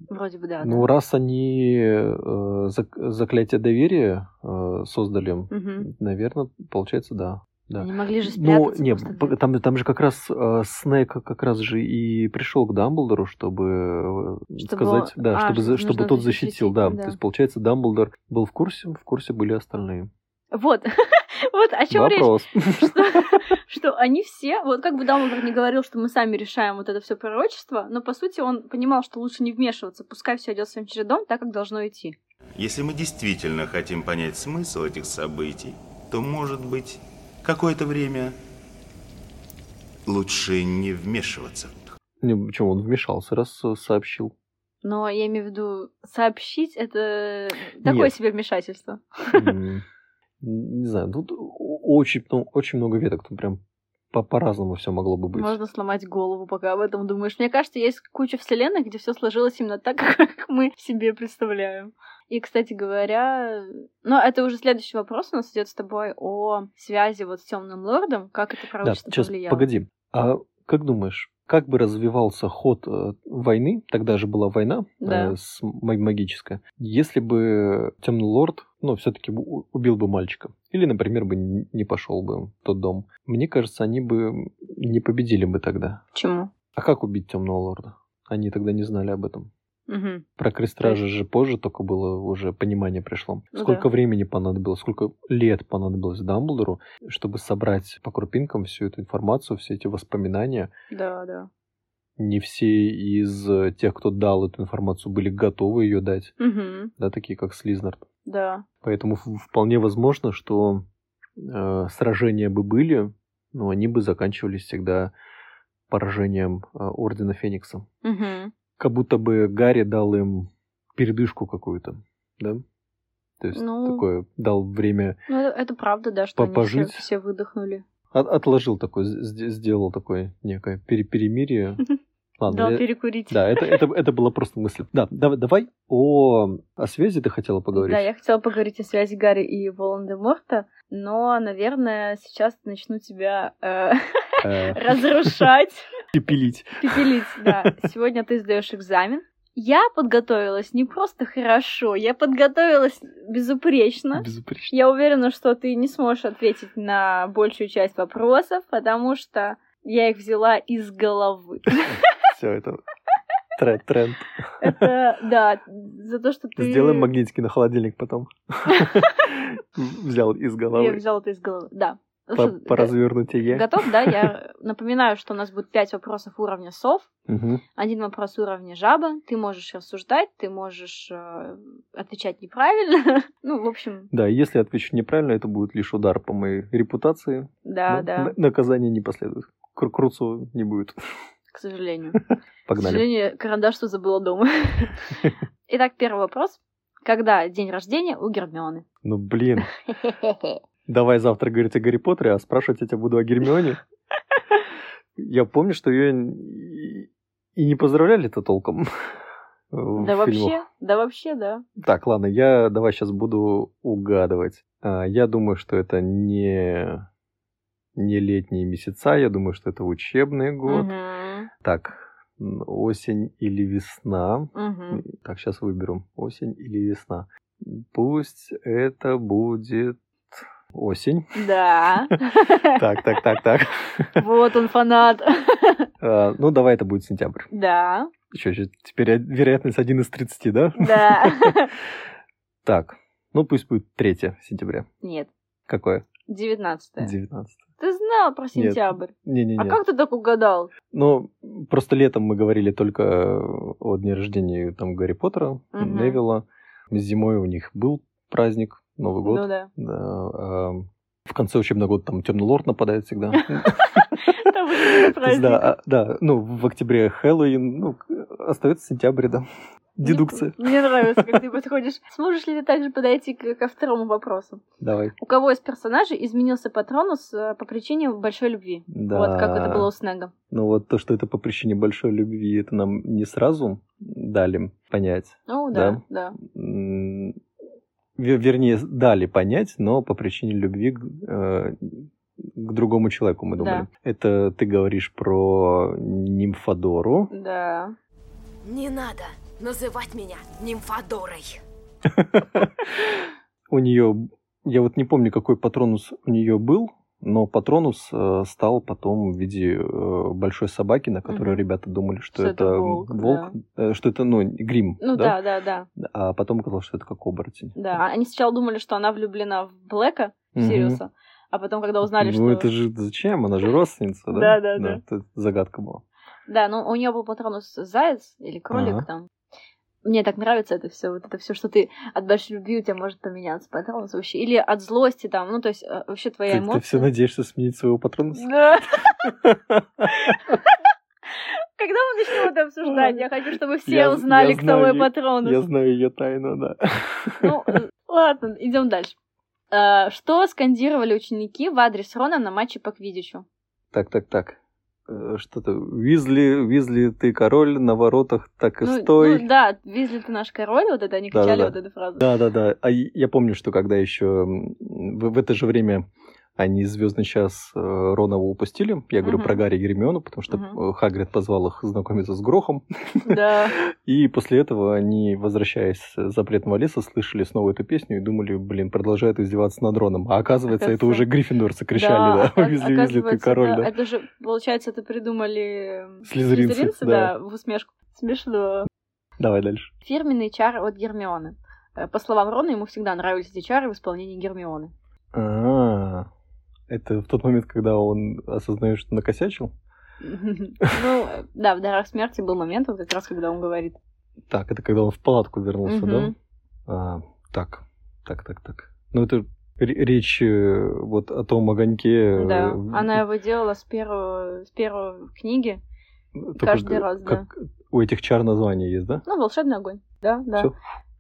Вроде бы, да. Ну, да. раз они э, зак- заклятие доверия э, создали, угу. наверное, получается, да. да. Они могли же спрятаться. Ну, нет, там, там же как раз э, Снегг как раз же и пришел к Дамблдору, чтобы, чтобы... сказать, да, а, чтобы, чтобы, чтобы тот защитить, защитил, да. да. То есть, получается, Дамблдор был в курсе, в курсе были остальные. Вот, вот о чем Вопрос. речь. Что, что они все, вот как бы Дамблдор не говорил, что мы сами решаем вот это все пророчество, но по сути он понимал, что лучше не вмешиваться, пускай все идет своим чередом, так как должно идти. Если мы действительно хотим понять смысл этих событий, то, может быть, какое-то время лучше не вмешиваться. Ну, почему он вмешался, раз сообщил? Но я имею в виду, сообщить это такое Нет. себе вмешательство. Mm-hmm. Не знаю, тут очень, ну, очень много веток, там прям по- по-разному все могло бы быть. Можно сломать голову, пока об этом думаешь. Мне кажется, есть куча вселенных, где все сложилось именно так, как мы себе представляем. И, кстати говоря, ну, это уже следующий вопрос у нас идет с тобой о связи вот с Темным Лордом, как это пророчество да, повлияло. Погоди, а как думаешь, как бы развивался ход войны, тогда же была война да. э, с, магическая, если бы Темный Лорд, ну, все-таки убил бы мальчика, или, например, бы не пошел бы в тот дом, мне кажется, они бы не победили бы тогда. Почему? А как убить Темного Лорда? Они тогда не знали об этом. Угу. Про Крестража есть... же позже только было уже понимание пришло. Ну, сколько да. времени понадобилось, сколько лет понадобилось Дамблдору, чтобы собрать по крупинкам всю эту информацию, все эти воспоминания. Да, да. Не все из тех, кто дал эту информацию, были готовы ее дать. Угу. Да, такие как Слизнорт. Да. Поэтому вполне возможно, что э, сражения бы были, но они бы заканчивались всегда поражением э, Ордена Феникса. Угу. Как будто бы Гарри дал им передышку какую-то, да? То есть ну, такое, дал время... Ну, это, это правда, да, что пожить. Они все, все выдохнули. От, отложил такой, сделал такое некое перемирие. Дал перекурить. Да, это была просто мысль. Да, давай о связи ты хотела поговорить. Да, я хотела поговорить о связи Гарри и Волан-де-Морта, но, наверное, сейчас начну тебя разрушать. Пепелить. Пепелить, да. Сегодня ты сдаешь экзамен. Я подготовилась не просто хорошо, я подготовилась безупречно. Безупречно. Я уверена, что ты не сможешь ответить на большую часть вопросов, потому что я их взяла из головы. Все, это тренд. Это, да, за то, что ты... Сделаем магнитики на холодильник потом. Взял из головы. Я взяла это из головы, да. По, по развернутие. Готов, да? Я напоминаю, что у нас будет пять вопросов уровня сов, угу. один вопрос уровня жаба. Ты можешь рассуждать, ты можешь э, отвечать неправильно. Ну, в общем... Да, если отвечу неправильно, это будет лишь удар по моей репутации. Да, да. Наказание не последует. Круцу не будет. К сожалению. Погнали. К сожалению, карандаш что забыла дома. Итак, первый вопрос. Когда день рождения у Гермионы? Ну, блин. Давай завтра говорить о Гарри Поттере, а спрашивать я тебя буду о Гермионе. Я помню, что ее и не поздравляли-то толком. Да вообще, да вообще, да. Так, ладно, я давай сейчас буду угадывать. Я думаю, что это не, не летние месяца, я думаю, что это учебный год. Угу. Так, осень или весна. Угу. Так, сейчас выберу, осень или весна. Пусть это будет... Осень. Да. Так, так, так, так. Вот он, фанат. А, ну, давай это будет сентябрь. Да. Что, теперь вероятность один из тридцати, да? Да. Так, ну пусть будет третье сентября. Нет. Какое? Девятнадцатое. Девятнадцатое. Ты знал про сентябрь? Не-не-не. А как ты так угадал? Ну, просто летом мы говорили только о дне рождения там Гарри Поттера, угу. Невилла. Зимой у них был праздник. Новый год. Ну, да. Да, э, в конце учебного года там Темный Лорд нападает всегда. Там уже праздник. Да, да, ну, в октябре Хэллоуин, ну, остается сентябрь, да. Дедукция. Мне, мне нравится, как ты подходишь. Сможешь ли ты также подойти к, ко второму вопросу? Давай. У кого из персонажей изменился Патронус по причине большой любви? Да. Вот как это было у Снегга. Ну вот то, что это по причине большой любви, это нам не сразу дали понять. Ну да, да. да. Вернее, дали понять, но по причине любви э, к другому человеку, мы думали. Да. Это ты говоришь про Нимфодору. Да. Не надо называть меня Нимфодорой. У нее, я вот не помню, какой Патронус у нее был, но Патронус стал потом в виде большой собаки, на которую ребята думали, что это волк, что это, ну, грим. Ну да, да, да. А потом оказалось, что это как оборотень. Да, они сначала думали, что она влюблена в Блэка, в Сириуса, а потом, когда узнали, что... Ну это же зачем? Она же родственница, да? Да, да, да. Это загадка была. Да, ну у нее был Патронус заяц или кролик ага. там. Мне так нравится это все, вот это все, что ты от большой любви у тебя может поменяться Патронус вообще, или от злости там, ну то есть вообще твоя ты, эмоция. Ты все надеешься сменить своего Патронуса? Да. Когда мы начнем это обсуждать, я хочу, чтобы все узнали, кто мой Патронус. Я знаю ее тайну, да. Ну ладно, идем дальше. Что скандировали ученики в адрес Рона на матче по Квиддичу? Так, так, так. Что-то Визли, Визли, ты король, на воротах так и ну, стой. Ну, да, Визли, ты наш король, вот это они да, кричали да, вот да. эту фразу. Да, да, да. А я помню, что когда еще в, в это же время они «Звездный час» Ронова упустили, я говорю uh-huh. про Гарри и Гермиону, потому что uh-huh. Хагрид позвал их знакомиться с Грохом. Да. И после этого они, возвращаясь с «Запретного леса», слышали снова эту песню и думали, блин, продолжают издеваться над Роном. А оказывается, это уже гриффиндорцы кричали, да, «Визли-визли, ты король», да. Это же, получается, это придумали слизеринцы, да, в усмешку. Смешно. Давай дальше. Фирменный чар от Гермионы. По словам Рона, ему всегда нравились эти чары в исполнении Гермионы. А-а-а. Это в тот момент, когда он осознает, что накосячил? Ну, да, в «Дарах смерти» был момент, вот как раз, когда он говорит. Так, это когда он в палатку вернулся, да? Так, так, так, так. Ну, это речь вот о том огоньке... Да, она его делала с первой книги каждый раз, да. У этих чар названия есть, да? Ну, «Волшебный огонь», да, да.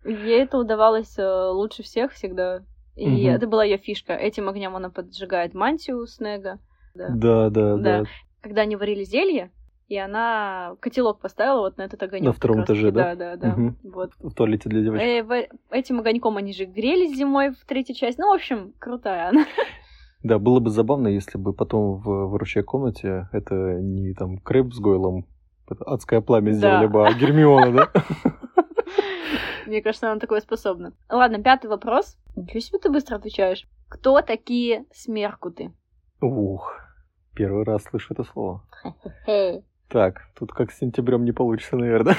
Ей это удавалось лучше всех всегда. И угу. это была ее фишка. Этим огнем она поджигает мантию Снегга. Да. Да, да, да, да. Когда они варили зелье, и она котелок поставила вот на этот огонек. На втором этаже, да? Да, да, да. Угу. Вот. В туалете для девочек. Этим огоньком они же грелись зимой в третьей части. Ну, в общем, крутая она. Да, было бы забавно, если бы потом в «Выручай комнате» это не там Крэб с Гойлом адское пламя сделали бы, а Гермиона, да? Мне кажется, она такое способна. Ладно, пятый вопрос. Ничего себе ты быстро отвечаешь. Кто такие смеркуты? Ух, первый раз слышу это слово. Так, тут как с сентябрем не получится, наверное.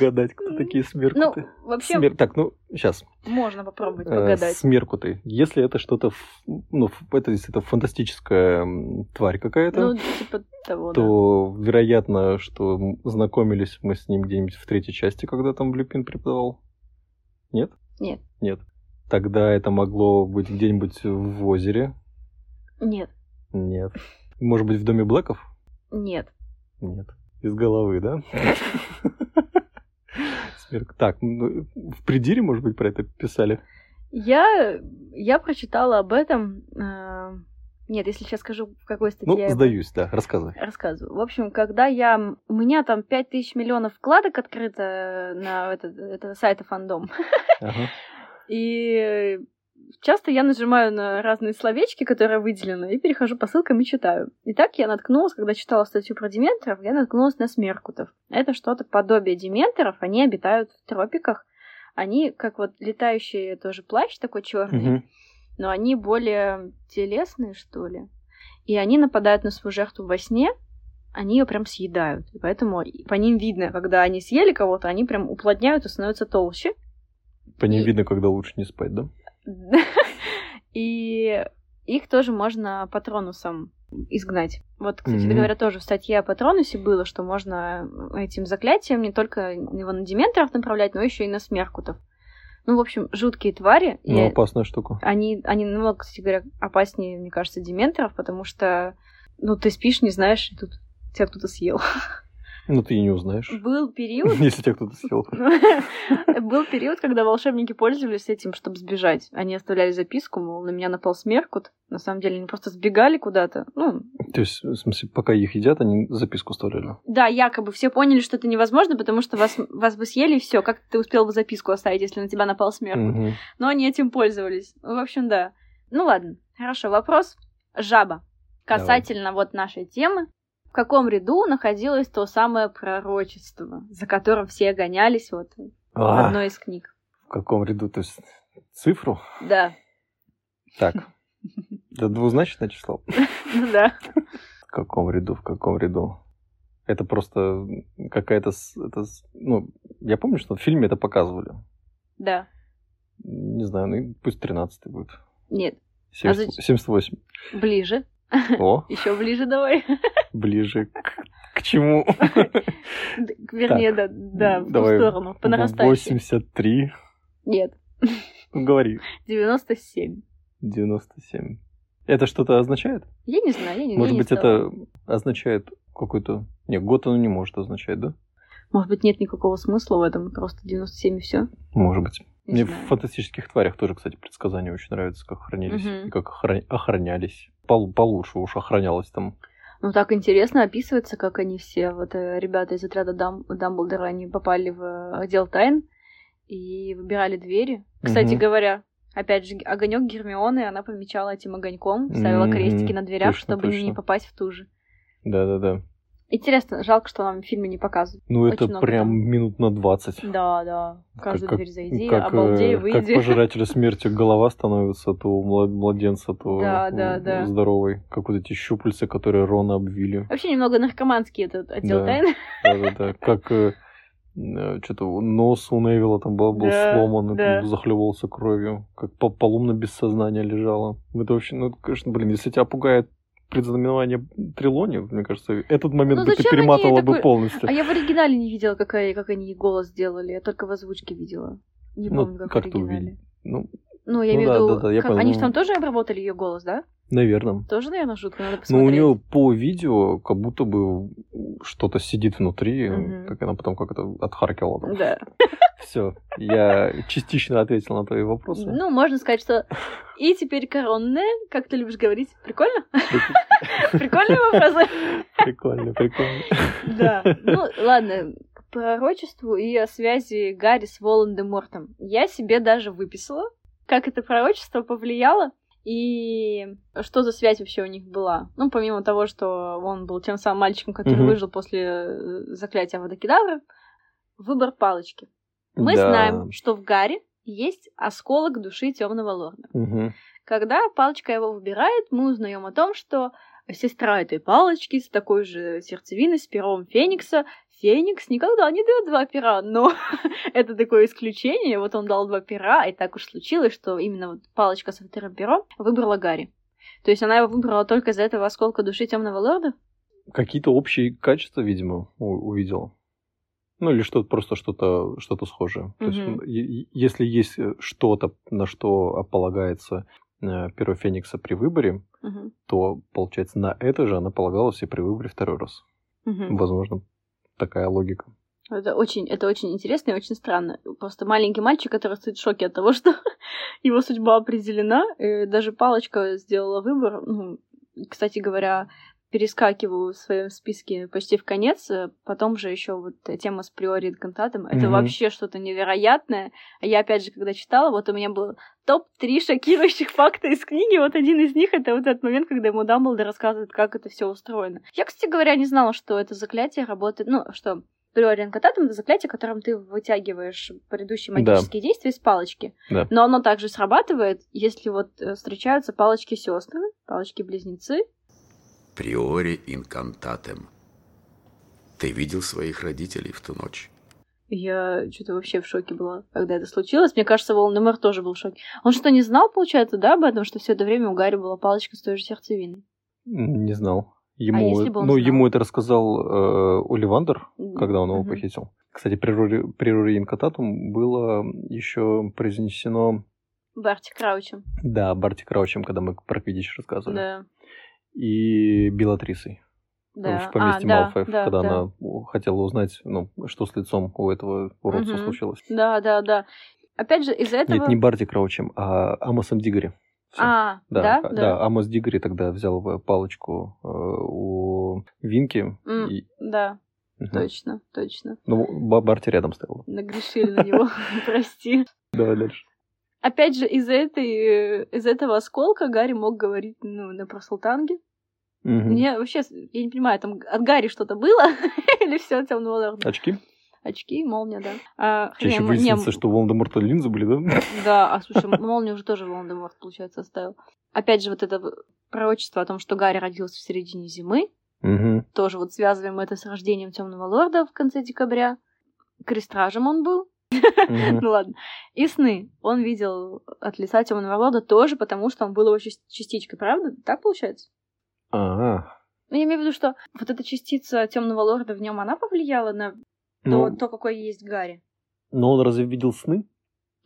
Гадать, кто такие смеркуты. Ну, вообще... Так, ну, сейчас. Можно попробовать погадать. Смеркуты. Если это что-то... Ну, если это фантастическая тварь какая-то... Ну, типа... Того, то, да. вероятно, что знакомились мы с ним где-нибудь в третьей части, когда там Люпин преподавал. Нет? Нет. Нет. Тогда это могло быть где-нибудь в озере? Нет. Нет. Может быть, в доме Блэков? Нет. Нет. Из головы, да? Так, в «Придире», может быть, про это писали? Я прочитала об этом... Нет, если сейчас скажу, в какой статье... Ну, я сдаюсь, да, рассказывай. Рассказываю. В общем, когда я... У меня там пять тысяч миллионов вкладок открыто на этот, это сайт «Фандом». Ага. И часто я нажимаю на разные словечки, которые выделены, и перехожу по ссылкам и читаю. И так я наткнулась, когда читала статью про дементоров, я наткнулась на смеркутов. Это что-то подобие дементоров, они обитают в тропиках. Они как вот летающие тоже плащ такой черный. Угу. Но они более телесные, что ли. И они нападают на свою жертву во сне, они ее прям съедают. И поэтому по ним видно, когда они съели кого-то, они прям уплотняют и становятся толще. По ним и... видно, когда лучше не спать, да? И их тоже можно Патронусом изгнать. Вот, кстати говоря, тоже в статье о Патронусе было, что можно этим заклятием не только его на дементоров направлять, но еще и на смеркутов. Ну, в общем, жуткие твари. Ну, я... опасная штука. Они, они намного, кстати говоря, опаснее, мне кажется, дементоров, потому что, ну, ты спишь, не знаешь, и тут тебя кто-то съел. Ну, ты и не узнаешь. Был период... Если тебя кто-то съел. Был период, когда волшебники пользовались этим, чтобы сбежать. Они оставляли записку, мол, на меня напал Смеркут. На самом деле, они просто сбегали куда-то. Ну... То есть, в смысле, пока их едят, они записку оставляли? Да, якобы. Все поняли, что это невозможно, потому что вас, вас бы съели, и все. Как ты успел бы записку оставить, если на тебя напал Смеркут? Угу. Но они этим пользовались. В общем, да. Ну, ладно. Хорошо. Вопрос. Жаба. Касательно Давай. Вот нашей темы. В каком ряду находилось то самое пророчество, за которым все гонялись вот а, в одной из книг? В каком ряду? То есть цифру? Да. Так. Это двузначное число? Ну да. В каком ряду, в каком ряду? Это просто какая-то... Ну, я помню, что в фильме это показывали. Да. Не знаю, ну пусть тринадцатый будет. Нет. семьдесят восемь. Ближе. О. Еще ближе давай. Ближе к, к чему? Вернее, так, да, да, в давай, ту сторону, по нарастающей. восемьдесят три. Нет. Говори. девяносто семь. девяносто семь. Это что-то означает? Я не знаю, я не знаю. Может я быть, не это означает какой-то... Нет, год оно не может означать, да? Может быть, нет никакого смысла в этом, просто девяносто семь и все. Может быть. Не Мне знаю. В «Фантастических тварях» тоже, кстати, предсказания очень нравятся, как хранились угу. и как охра... охранялись. Пол... Получше уж охранялось там. Ну, так интересно описывается, как они все, вот ребята из отряда Дам... Дамблдора, они попали в отдел тайн и выбирали двери. Кстати угу. говоря, опять же, огонек Гермионы, она помечала этим огоньком, ставила крестики на дверях, точно, чтобы точно. Не попасть в ту же. Да-да-да. Интересно, жалко, что нам в фильме не показывают. Ну, это прям там. Минут на двадцать. Да, да. Каждую как, дверь зайди, как, обалдей, выйди. Как пожирателя смерти голова становится то у младенца, то да, у, да, да. здоровой. Как вот эти щупальца, которые Рона обвили. Вообще немного наркоманский этот отдел да, тайн. Да-да-да. Как э, что-то нос у Невилла там был, был да, сломан, да. захлебывался кровью. Как полумно без сознания лежало. Это вообще, ну, конечно, блин, если тебя пугает предзнаменование Трелони, мне кажется, этот момент ну, бы ты перематывала бы такой... полностью. А я в оригинале не видела, как, как они голос сделали. Я только в озвучке видела. Не ну, помню, как, как в оригинале. Ну, ну, я ну, имею в да, виду, да, да, я как... они же там тоже обработали ее голос, да? Наверное. Тоже, наверное, жутко, надо посмотреть. Но у нее по видео как будто бы что-то сидит внутри, угу. так она потом как-то отхаркивала. Там. Да. Все, я частично ответил на твои вопросы. Ну, можно сказать, что и теперь коронная, как ты любишь говорить, прикольно? Прикольные вопросы? Прикольно, прикольно. Да, ну ладно, к пророчеству и о связи Гарри с Волан-де-Мортом. Я себе даже выписала, как это пророчество повлияло и что за связь вообще у них была. Ну, помимо того, что он был тем самым мальчиком, который выжил после заклятия Авада Кедавра, выбор палочки. Мы да. знаем, что в Гарри есть осколок души Темного Лорда. Угу. Когда палочка его выбирает, мы узнаем о том, что сестра этой палочки с такой же сердцевиной, с пером Феникса. Феникс никогда не дает два пера, но это такое исключение. Вот он дал два пера, и так уж случилось, что именно вот палочка со вторым пером выбрала Гарри. То есть она его выбрала только из-за этого осколка души Темного Лорда? Какие-то общие качества, видимо, у- увидела. Ну, или что-то просто что-то, что-то схожее. Mm-hmm. То есть, е- если есть что-то, на что полагается э, перо Феникса при выборе, mm-hmm. то, получается, на это же она полагалась и при выборе второй раз. Mm-hmm. Возможно, такая логика. Это очень, это очень интересно и очень странно. Просто маленький мальчик, который стоит в шоке от того, что его судьба определена, даже палочка сделала выбор. Ну, кстати говоря... перескакиваю в своем списке почти в конец, потом же еще вот тема с Приори Инкантатум, это mm-hmm. вообще что-то невероятное, я опять же, когда читала, вот у меня был топ три шокирующих факта из книги, вот один из них, это вот этот момент, когда ему Дамблдор рассказывает, как это все устроено. Я, кстати говоря, не знала, что это заклятие работает, ну, что Приори Инкантатум — это заклятие, которым ты вытягиваешь предыдущие магические да. действия из палочки, да. но оно также срабатывает, если вот встречаются палочки-сестры, палочки-близнецы. Приори Инкантатум. Ты видел своих родителей в ту ночь? Я что-то вообще в шоке была, когда это случилось. Мне кажется, Волан-де-Морт тоже был в шоке. Он что, не знал, получается, да, об этом, что все это время у Гарри была палочка с той же сердцевиной? Не знал. Ему, а если бы он ну, знал? Ему это рассказал э, Оливандер, когда он его uh-huh. похитил. Кстати, Приори Инкантатум было еще произнесено... Барти Краучем. Да, Барти Краучем, когда мы про Квиддич рассказывали. Да. И Белатрисой. Да. В поместье а, Малфоев, да, когда да. она хотела узнать, ну, что с лицом у этого уродца угу. случилось. Да, да, да. Опять же, из-за этого... Нет, не Барти Краучем, а Амосом Диггори. Всё. А, да, да, да. Да, Амос Диггори тогда взял палочку э, у Винки. Mm, и... Да, угу. точно, точно. Ну, Барти рядом стоял. Нагрешили на него, прости. Давай дальше. Опять же, из-за этой, из-за этого осколка Гарри мог говорить ну, на просултанге. Мне вообще, я не понимаю, там от Гарри что-то было? Или все от темного лорда? Очки? Очки, молния, да. А, Сейчас еще выяснится, не... что у Волан-де-Морта линзы были, да? Да, а слушай, молнию уже тоже Волан-де-Морт, получается, оставил. Опять же, вот это пророчество о том, что Гарри родился в середине зимы. Угу. Тоже вот связываем это с рождением темного лорда в конце декабря. Крестражем он был. Mm-hmm. Ну ладно. И сны. Он видел от лица темного лорда тоже, потому что он был его частичкой, правда? Так получается? Ага. Ну, я имею в виду, что вот эта частица темного лорда в нем она повлияла на ну, то, то, какой есть Гарри. Но он разве видел сны?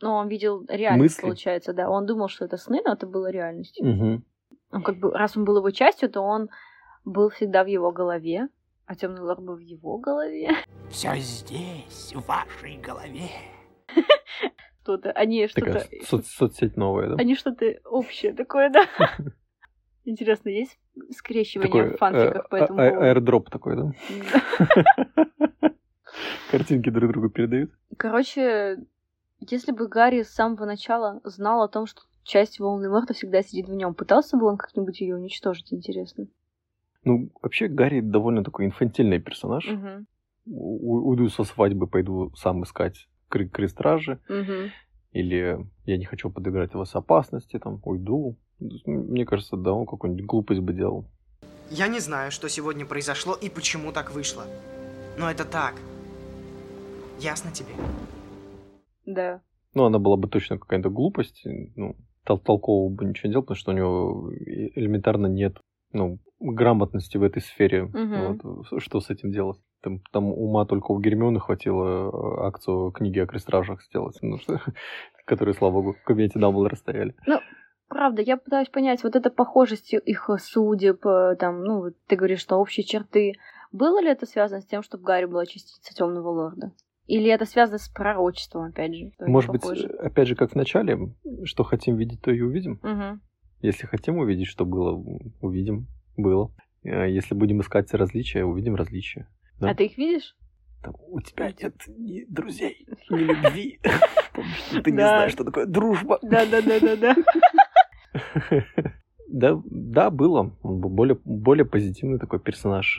Ну, он видел реальность, мысли? Получается, да. Он думал, что это сны, но это было реальностью. Mm-hmm. Он как бы, раз он был его частью, то он был всегда в его голове. А темный лорд был в его голове. Все здесь, в вашей голове. Что-то, они что-то... Соцсеть новая, да? Они что-то общее такое, да? Интересно, есть скрещивание в фанфиках по этому поводу? Аирдроп такой, да? Картинки друг другу передают. Короче, если бы Гарри с самого начала знал о том, что часть Волан-де-Морта всегда сидит в нем, пытался бы он как-нибудь ее уничтожить, интересно? Ну, вообще, Гарри довольно такой инфантильный персонаж. Uh-huh. У- уйду со свадьбы, пойду сам искать кр- крестражи. Uh-huh. Или я не хочу подыграть вас опасности, там, уйду. Мне кажется, да, он какую-нибудь глупость бы делал. Я не знаю, что сегодня произошло и почему так вышло. Но это так. Ясно тебе? Да. Ну, она была бы точно какая-то глупость. Ну, тол- толкового бы ничего не делал, потому что у него элементарно нет... ну, грамотности в этой сфере. Угу. Вот, что с этим делать? Там, там ума только у Гермионы хватило акцию книги о крестражах сделать, ну, что, которые, слава богу, в кабинете Дамблдора стояли. Ну, правда, я пытаюсь понять, вот эта похожесть их судеб, там, ну, ты говоришь, что общие черты. Было ли это связано с тем, что в Гарри была частица темного лорда? Или это связано с пророчеством, опять же? Может быть, опять же, как в начале, что хотим видеть, то и увидим. Угу. Если хотим увидеть, что было, увидим. Было. Если будем искать различия, увидим различия. Да? А ты их видишь? Там, у тебя нет ни друзей, ни любви. Ты не знаешь, что такое дружба. Да-да-да-да-да. Да, было. Более позитивный такой персонаж.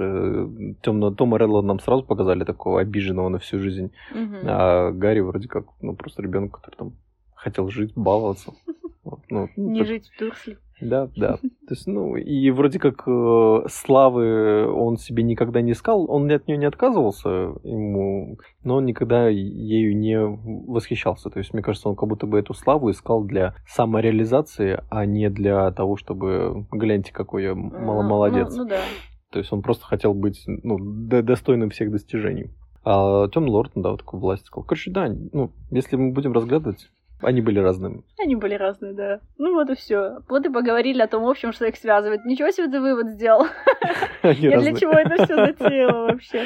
Тома Редла нам сразу показали такого обиженного на всю жизнь. А Гарри вроде как просто ребенок, который там хотел жить, баловаться. Ну, не так... жить в Турсле. Да, да. То есть, ну, и вроде как э, славы он себе никогда не искал, он от нее не отказывался, ему, но он никогда ею не восхищался. То есть, мне кажется, он как будто бы эту славу искал для самореализации, а не для того, чтобы гляньте, какой я мало молодец. Ну, ну, да. То есть он просто хотел быть ну, достойным всех достижений. А Темный лорд, да, вот такую власть искал. Короче, да, ну, если мы будем разглядывать. Они были разными. Они были разные, да. Ну вот и все. Вот и поговорили о том, в общем, что их связывает. Ничего себе ты вывод сделал. Я для чего это все затеяла вообще?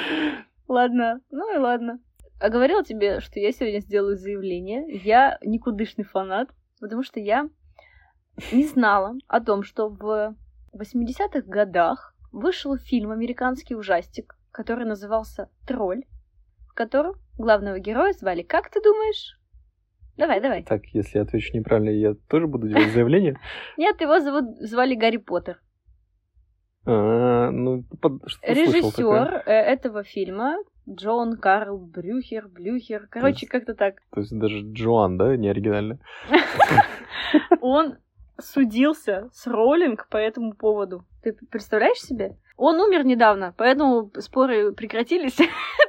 Ладно, ну и ладно. А говорила тебе, что я сегодня сделаю заявление. Я никудышный фанат, потому что я не знала о том, что в восьмидесятых годах вышел фильм «Американский ужастик», который назывался «Тролль», в котором главного героя звали, как ты думаешь? Давай, давай. Так, если я отвечу неправильно, я тоже буду делать заявление? Нет, его зовут, звали Гарри Поттер. А, ну, под, что режиссер этого фильма Джон Карл Брюхер, Блюхер, короче, как-то так. То есть даже Джоан, да, не оригинально? Он судился с Роулинг по этому поводу. Ты представляешь себе? Он умер недавно, поэтому споры прекратились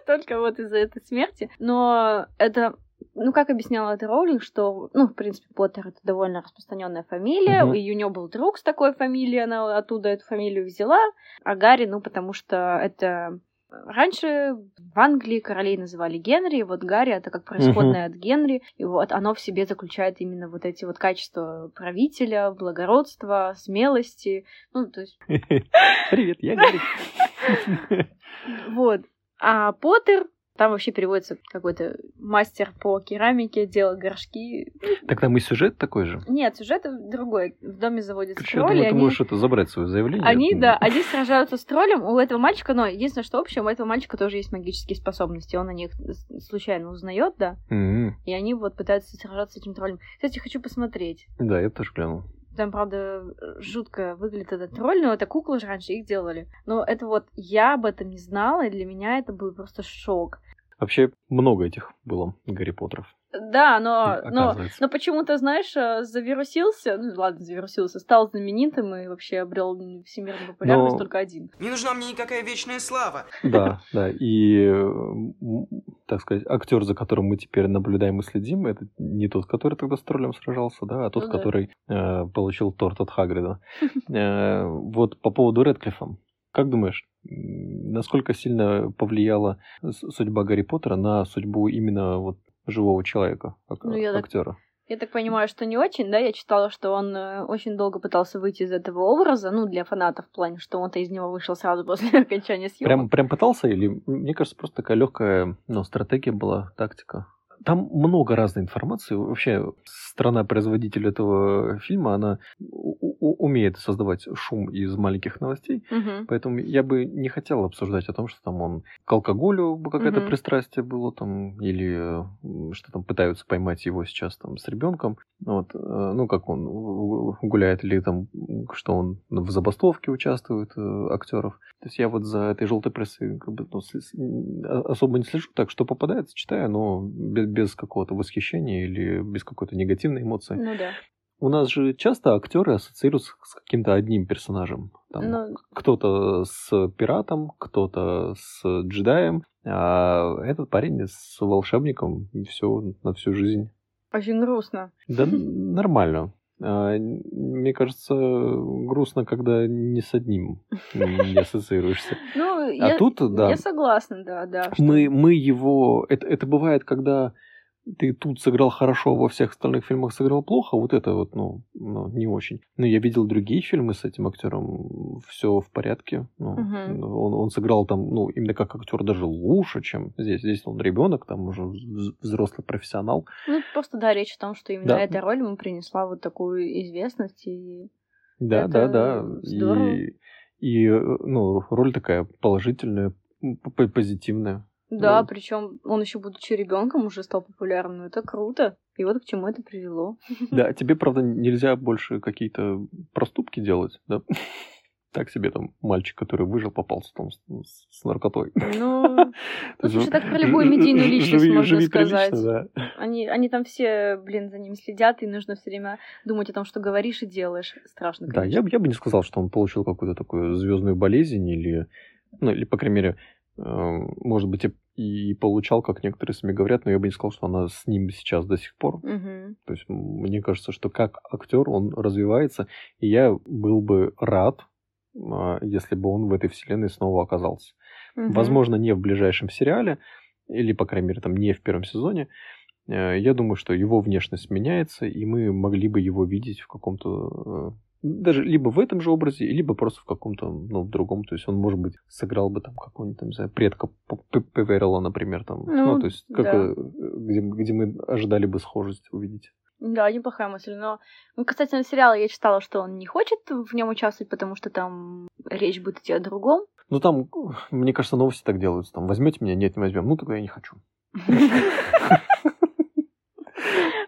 только вот из-за этой смерти. Но это... Ну, как объясняла это Роулинг, что, ну, в принципе, Поттер — это довольно распространенная фамилия, угу. И у нее был друг с такой фамилией, она оттуда эту фамилию взяла, а Гарри, ну, потому что это Раньше в Англии королей называли Генри, вот Гарри, это как происходное uh-huh. от Генри, и вот оно в себе заключает именно вот эти вот качества правителя, благородства, смелости, ну, то есть... Привет, я Гарри. Вот. А Поттер, там вообще переводится какой-то мастер по керамике, делал горшки. Так там и сюжет такой же? Нет, сюжет другой. В доме заводится Короче, тролль. Я думаю, ты они... можешь это забрать свое заявление. Они, да, они сражаются с троллем. У этого мальчика, но единственное, что общее, у этого мальчика тоже есть магические способности. Он о них случайно узнает, да. Mm-hmm. И они вот пытаются сражаться с этим троллем. Кстати, хочу посмотреть. Да, я тоже глянул. Там, правда, жутко выглядит этот тролль, но это куклы же раньше их делали. Но это вот я об этом не знала, и для меня это был просто шок. Вообще много этих было Гарри Поттеров. Да, но, но, но почему-то, знаешь, завирусился, ну ладно, завирусился, стал знаменитым и вообще обрел всемирную популярность но... только один. Не нужна мне никакая вечная слава. Да, да, и, так сказать, актер, за которым мы теперь наблюдаем и следим, это не тот, который тогда с троллем сражался, да, а тот, ну, да. который э, получил торт от Хагрида. Э, вот по поводу Рэдклиффа. Как думаешь, насколько сильно повлияла судьба Гарри Поттера на судьбу именно вот живого человека, как ну, я актера? Так, я так понимаю, что не очень, да? Я читала, что он очень долго пытался выйти из этого образа, ну, для фанатов, в плане, что он-то из него вышел сразу после окончания съемок. Прям, прям пытался? Или, мне кажется, просто такая легкая, ну, стратегия была, тактика? Там много разной информации. Вообще, страна-производитель этого фильма, она умеет создавать шум из маленьких новостей. Uh-huh. Поэтому я бы не хотел обсуждать о том, что там он к алкоголю бы какое-то uh-huh. пристрастие было, там, или что там пытаются поймать его сейчас там с ребенком. Вот. Ну, как он гуляет, или там, что он в забастовке участвует, актеров. То есть я вот за этой желтой прессой как бы, ну, особо не слежу, так что попадается, читаю, но без, без какого-то восхищения или без какой-то негативной эмоции. Ну да. У нас же часто актеры ассоциируются с каким-то одним персонажем. Там, ну... кто-то с пиратом, кто-то с джедаем, а этот парень с волшебником и все на всю жизнь. Очень грустно. Да, нормально. Мне кажется, грустно, когда не с одним не ассоциируешься. Ну, я согласна, да, да. Мы его... Это бывает, когда ты тут сыграл хорошо, во всех остальных фильмах сыграл плохо, вот это вот, ну, не очень. Но я видел другие фильмы с этим актером, все в порядке. Он сыграл там, ну, именно как актер даже лучше, чем здесь. Здесь он ребенок, там уже взрослый профессионал. Ну, просто, да, речь о том, что именно эта роль ему принесла вот такую известность. Да, да, да. И, ну, роль такая положительная, позитивная. Да, ну. Причем он еще, будучи ребенком, уже стал популярным. Это круто. И вот к чему это привело. Да, тебе, правда, нельзя больше какие-то проступки делать, да? Так себе там мальчик, который выжил, попался там с, с наркотой. Ну, слушай, так про любую медийную личность можно сказать. Они там все, блин, за ним следят, и нужно все время думать о том, что говоришь и делаешь. Страшно, конечно. Да, я бы не сказал, что он получил какую-то такую звездную болезнь, или, ну, или, по крайней мере... Может быть, и получал, как некоторые СМИ говорят, но я бы не сказал, что она с ним сейчас до сих пор. Угу. То есть мне кажется, что как актер он развивается, и я был бы рад, если бы он в этой вселенной снова оказался. Угу. Возможно, не в ближайшем сериале, или, по крайней мере, там не в первом сезоне. Я думаю, что его внешность меняется, и мы могли бы его видеть в каком-то... Даже либо в этом же образе, либо просто в каком-то, ну, в другом. То есть он, может быть, сыграл бы там какого-нибудь, там, не знаю, предка Певерелла, например, там. Ну, ну то есть, как, да. где, где мы ожидали бы схожесть увидеть. Да, неплохая мысль, но... Ну, касательно сериала я читала, что он не хочет в нем участвовать, потому что там речь будет идти о другом. Ну, там, мне кажется, новости так делаются. Там, возьмете меня, нет, не возьмем. Ну, тогда я не хочу.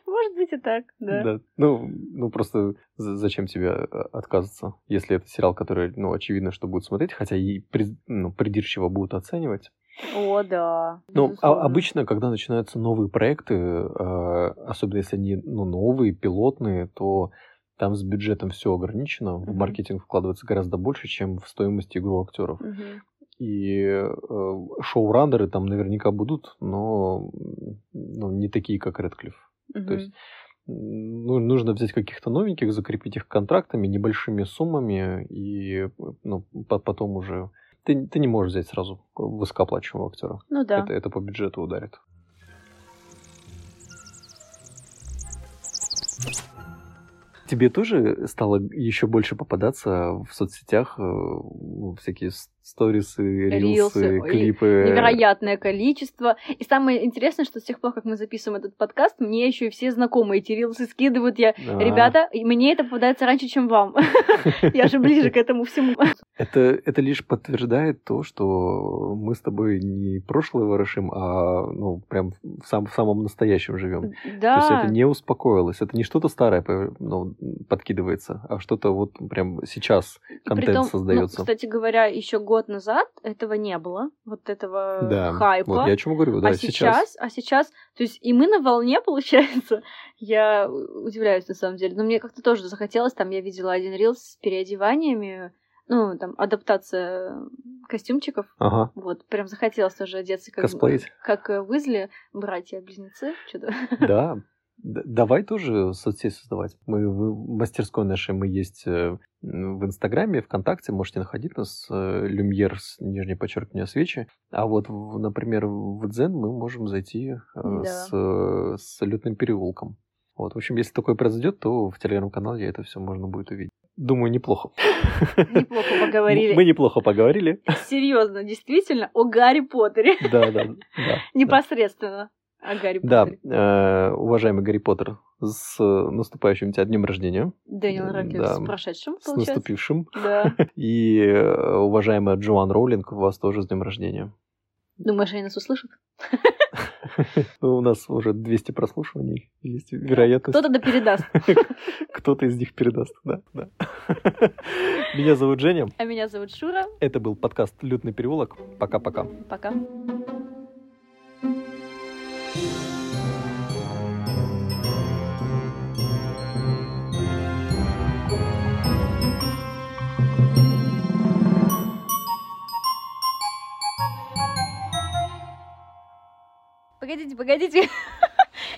Может быть и так, да. да. Ну, ну, просто зачем тебе отказываться, если это сериал, который, ну, очевидно, что будут смотреть, хотя и при, ну, придирчиво будут оценивать. О, да. Ну, а, обычно, когда начинаются новые проекты, э, особенно если они, ну, новые, пилотные, то там с бюджетом все ограничено, mm-hmm. в маркетинг вкладывается гораздо больше, чем в стоимость игру актеров. Mm-hmm. И э, шоураннеры там наверняка будут, но ну, не такие, как Рэдклифф. Mm-hmm. То есть ну, нужно взять каких-то новеньких, закрепить их контрактами, небольшими суммами, и ну, потом уже ты, ты не можешь взять сразу высокооплачиваемого актера. Ну да. Это, это по бюджету ударит. Тебе тоже стало еще больше попадаться в соцсетях ну, всякие сторисы, рилсы, клипы? Невероятное количество. И самое интересное, что с тех пор, как мы записываем этот подкаст, мне еще и все знакомые эти рилсы скидывают. Я, а-а-а. Ребята, мне это попадается раньше, чем вам. Я же ближе к этому всему. Это лишь подтверждает то, что мы с тобой не прошлое ворошим, а прям в самом настоящем живем. То есть это не успокоилось. Это не что-то старое, ну, подкидывается, а что-то вот прям сейчас контент притом, создается. Ну, кстати говоря, еще год назад этого не было, вот этого да, хайпа. Вот я о чем говорю, да, а сейчас. сейчас. А сейчас, то есть и мы на волне, получается, я удивляюсь на самом деле, но мне как-то тоже захотелось, там я видела один рилс с переодеваниями, ну, там, адаптация костюмчиков. Ага. Вот, прям захотелось тоже одеться как, как Уизли, братья-близнецы, что-то. Да, давай тоже соцсеть создавать. Мы в мастерской нашей, мы есть в Инстаграме, ВКонтакте, можете находить нас, Люмьер с нижней подчеркиванием свечи. А вот, например, в Дзен мы можем зайти да. с, с Лютным переулком. Вот, в общем, если такое произойдет, то в телеграм-канале это все можно будет увидеть. Думаю, неплохо. Неплохо поговорили. Мы неплохо поговорили. Серьезно, действительно, о Гарри Поттере. Да, да. Непосредственно. А Гарри Поттер. Да, э, уважаемый Гарри Поттер, с наступающим тебя днем рождения. Дэниел Рэдклифф, да, с прошедшим, получается. С наступившим. Да. И уважаемая Джоан Роулинг, у вас тоже с днем рождения. Думаешь, они нас услышат? Ну, у нас уже двести прослушиваний, есть вероятность. Кто-то да передаст. Кто-то из них передаст, да, да. Меня зовут Женя. А меня зовут Шура. Это был подкаст «Лютный переулок». Пока-пока. Пока. Погодите, погодите.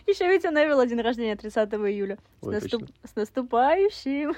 Еще ведь она вела день рождения тридцатого июля. Ой, с, наступ... с наступающим.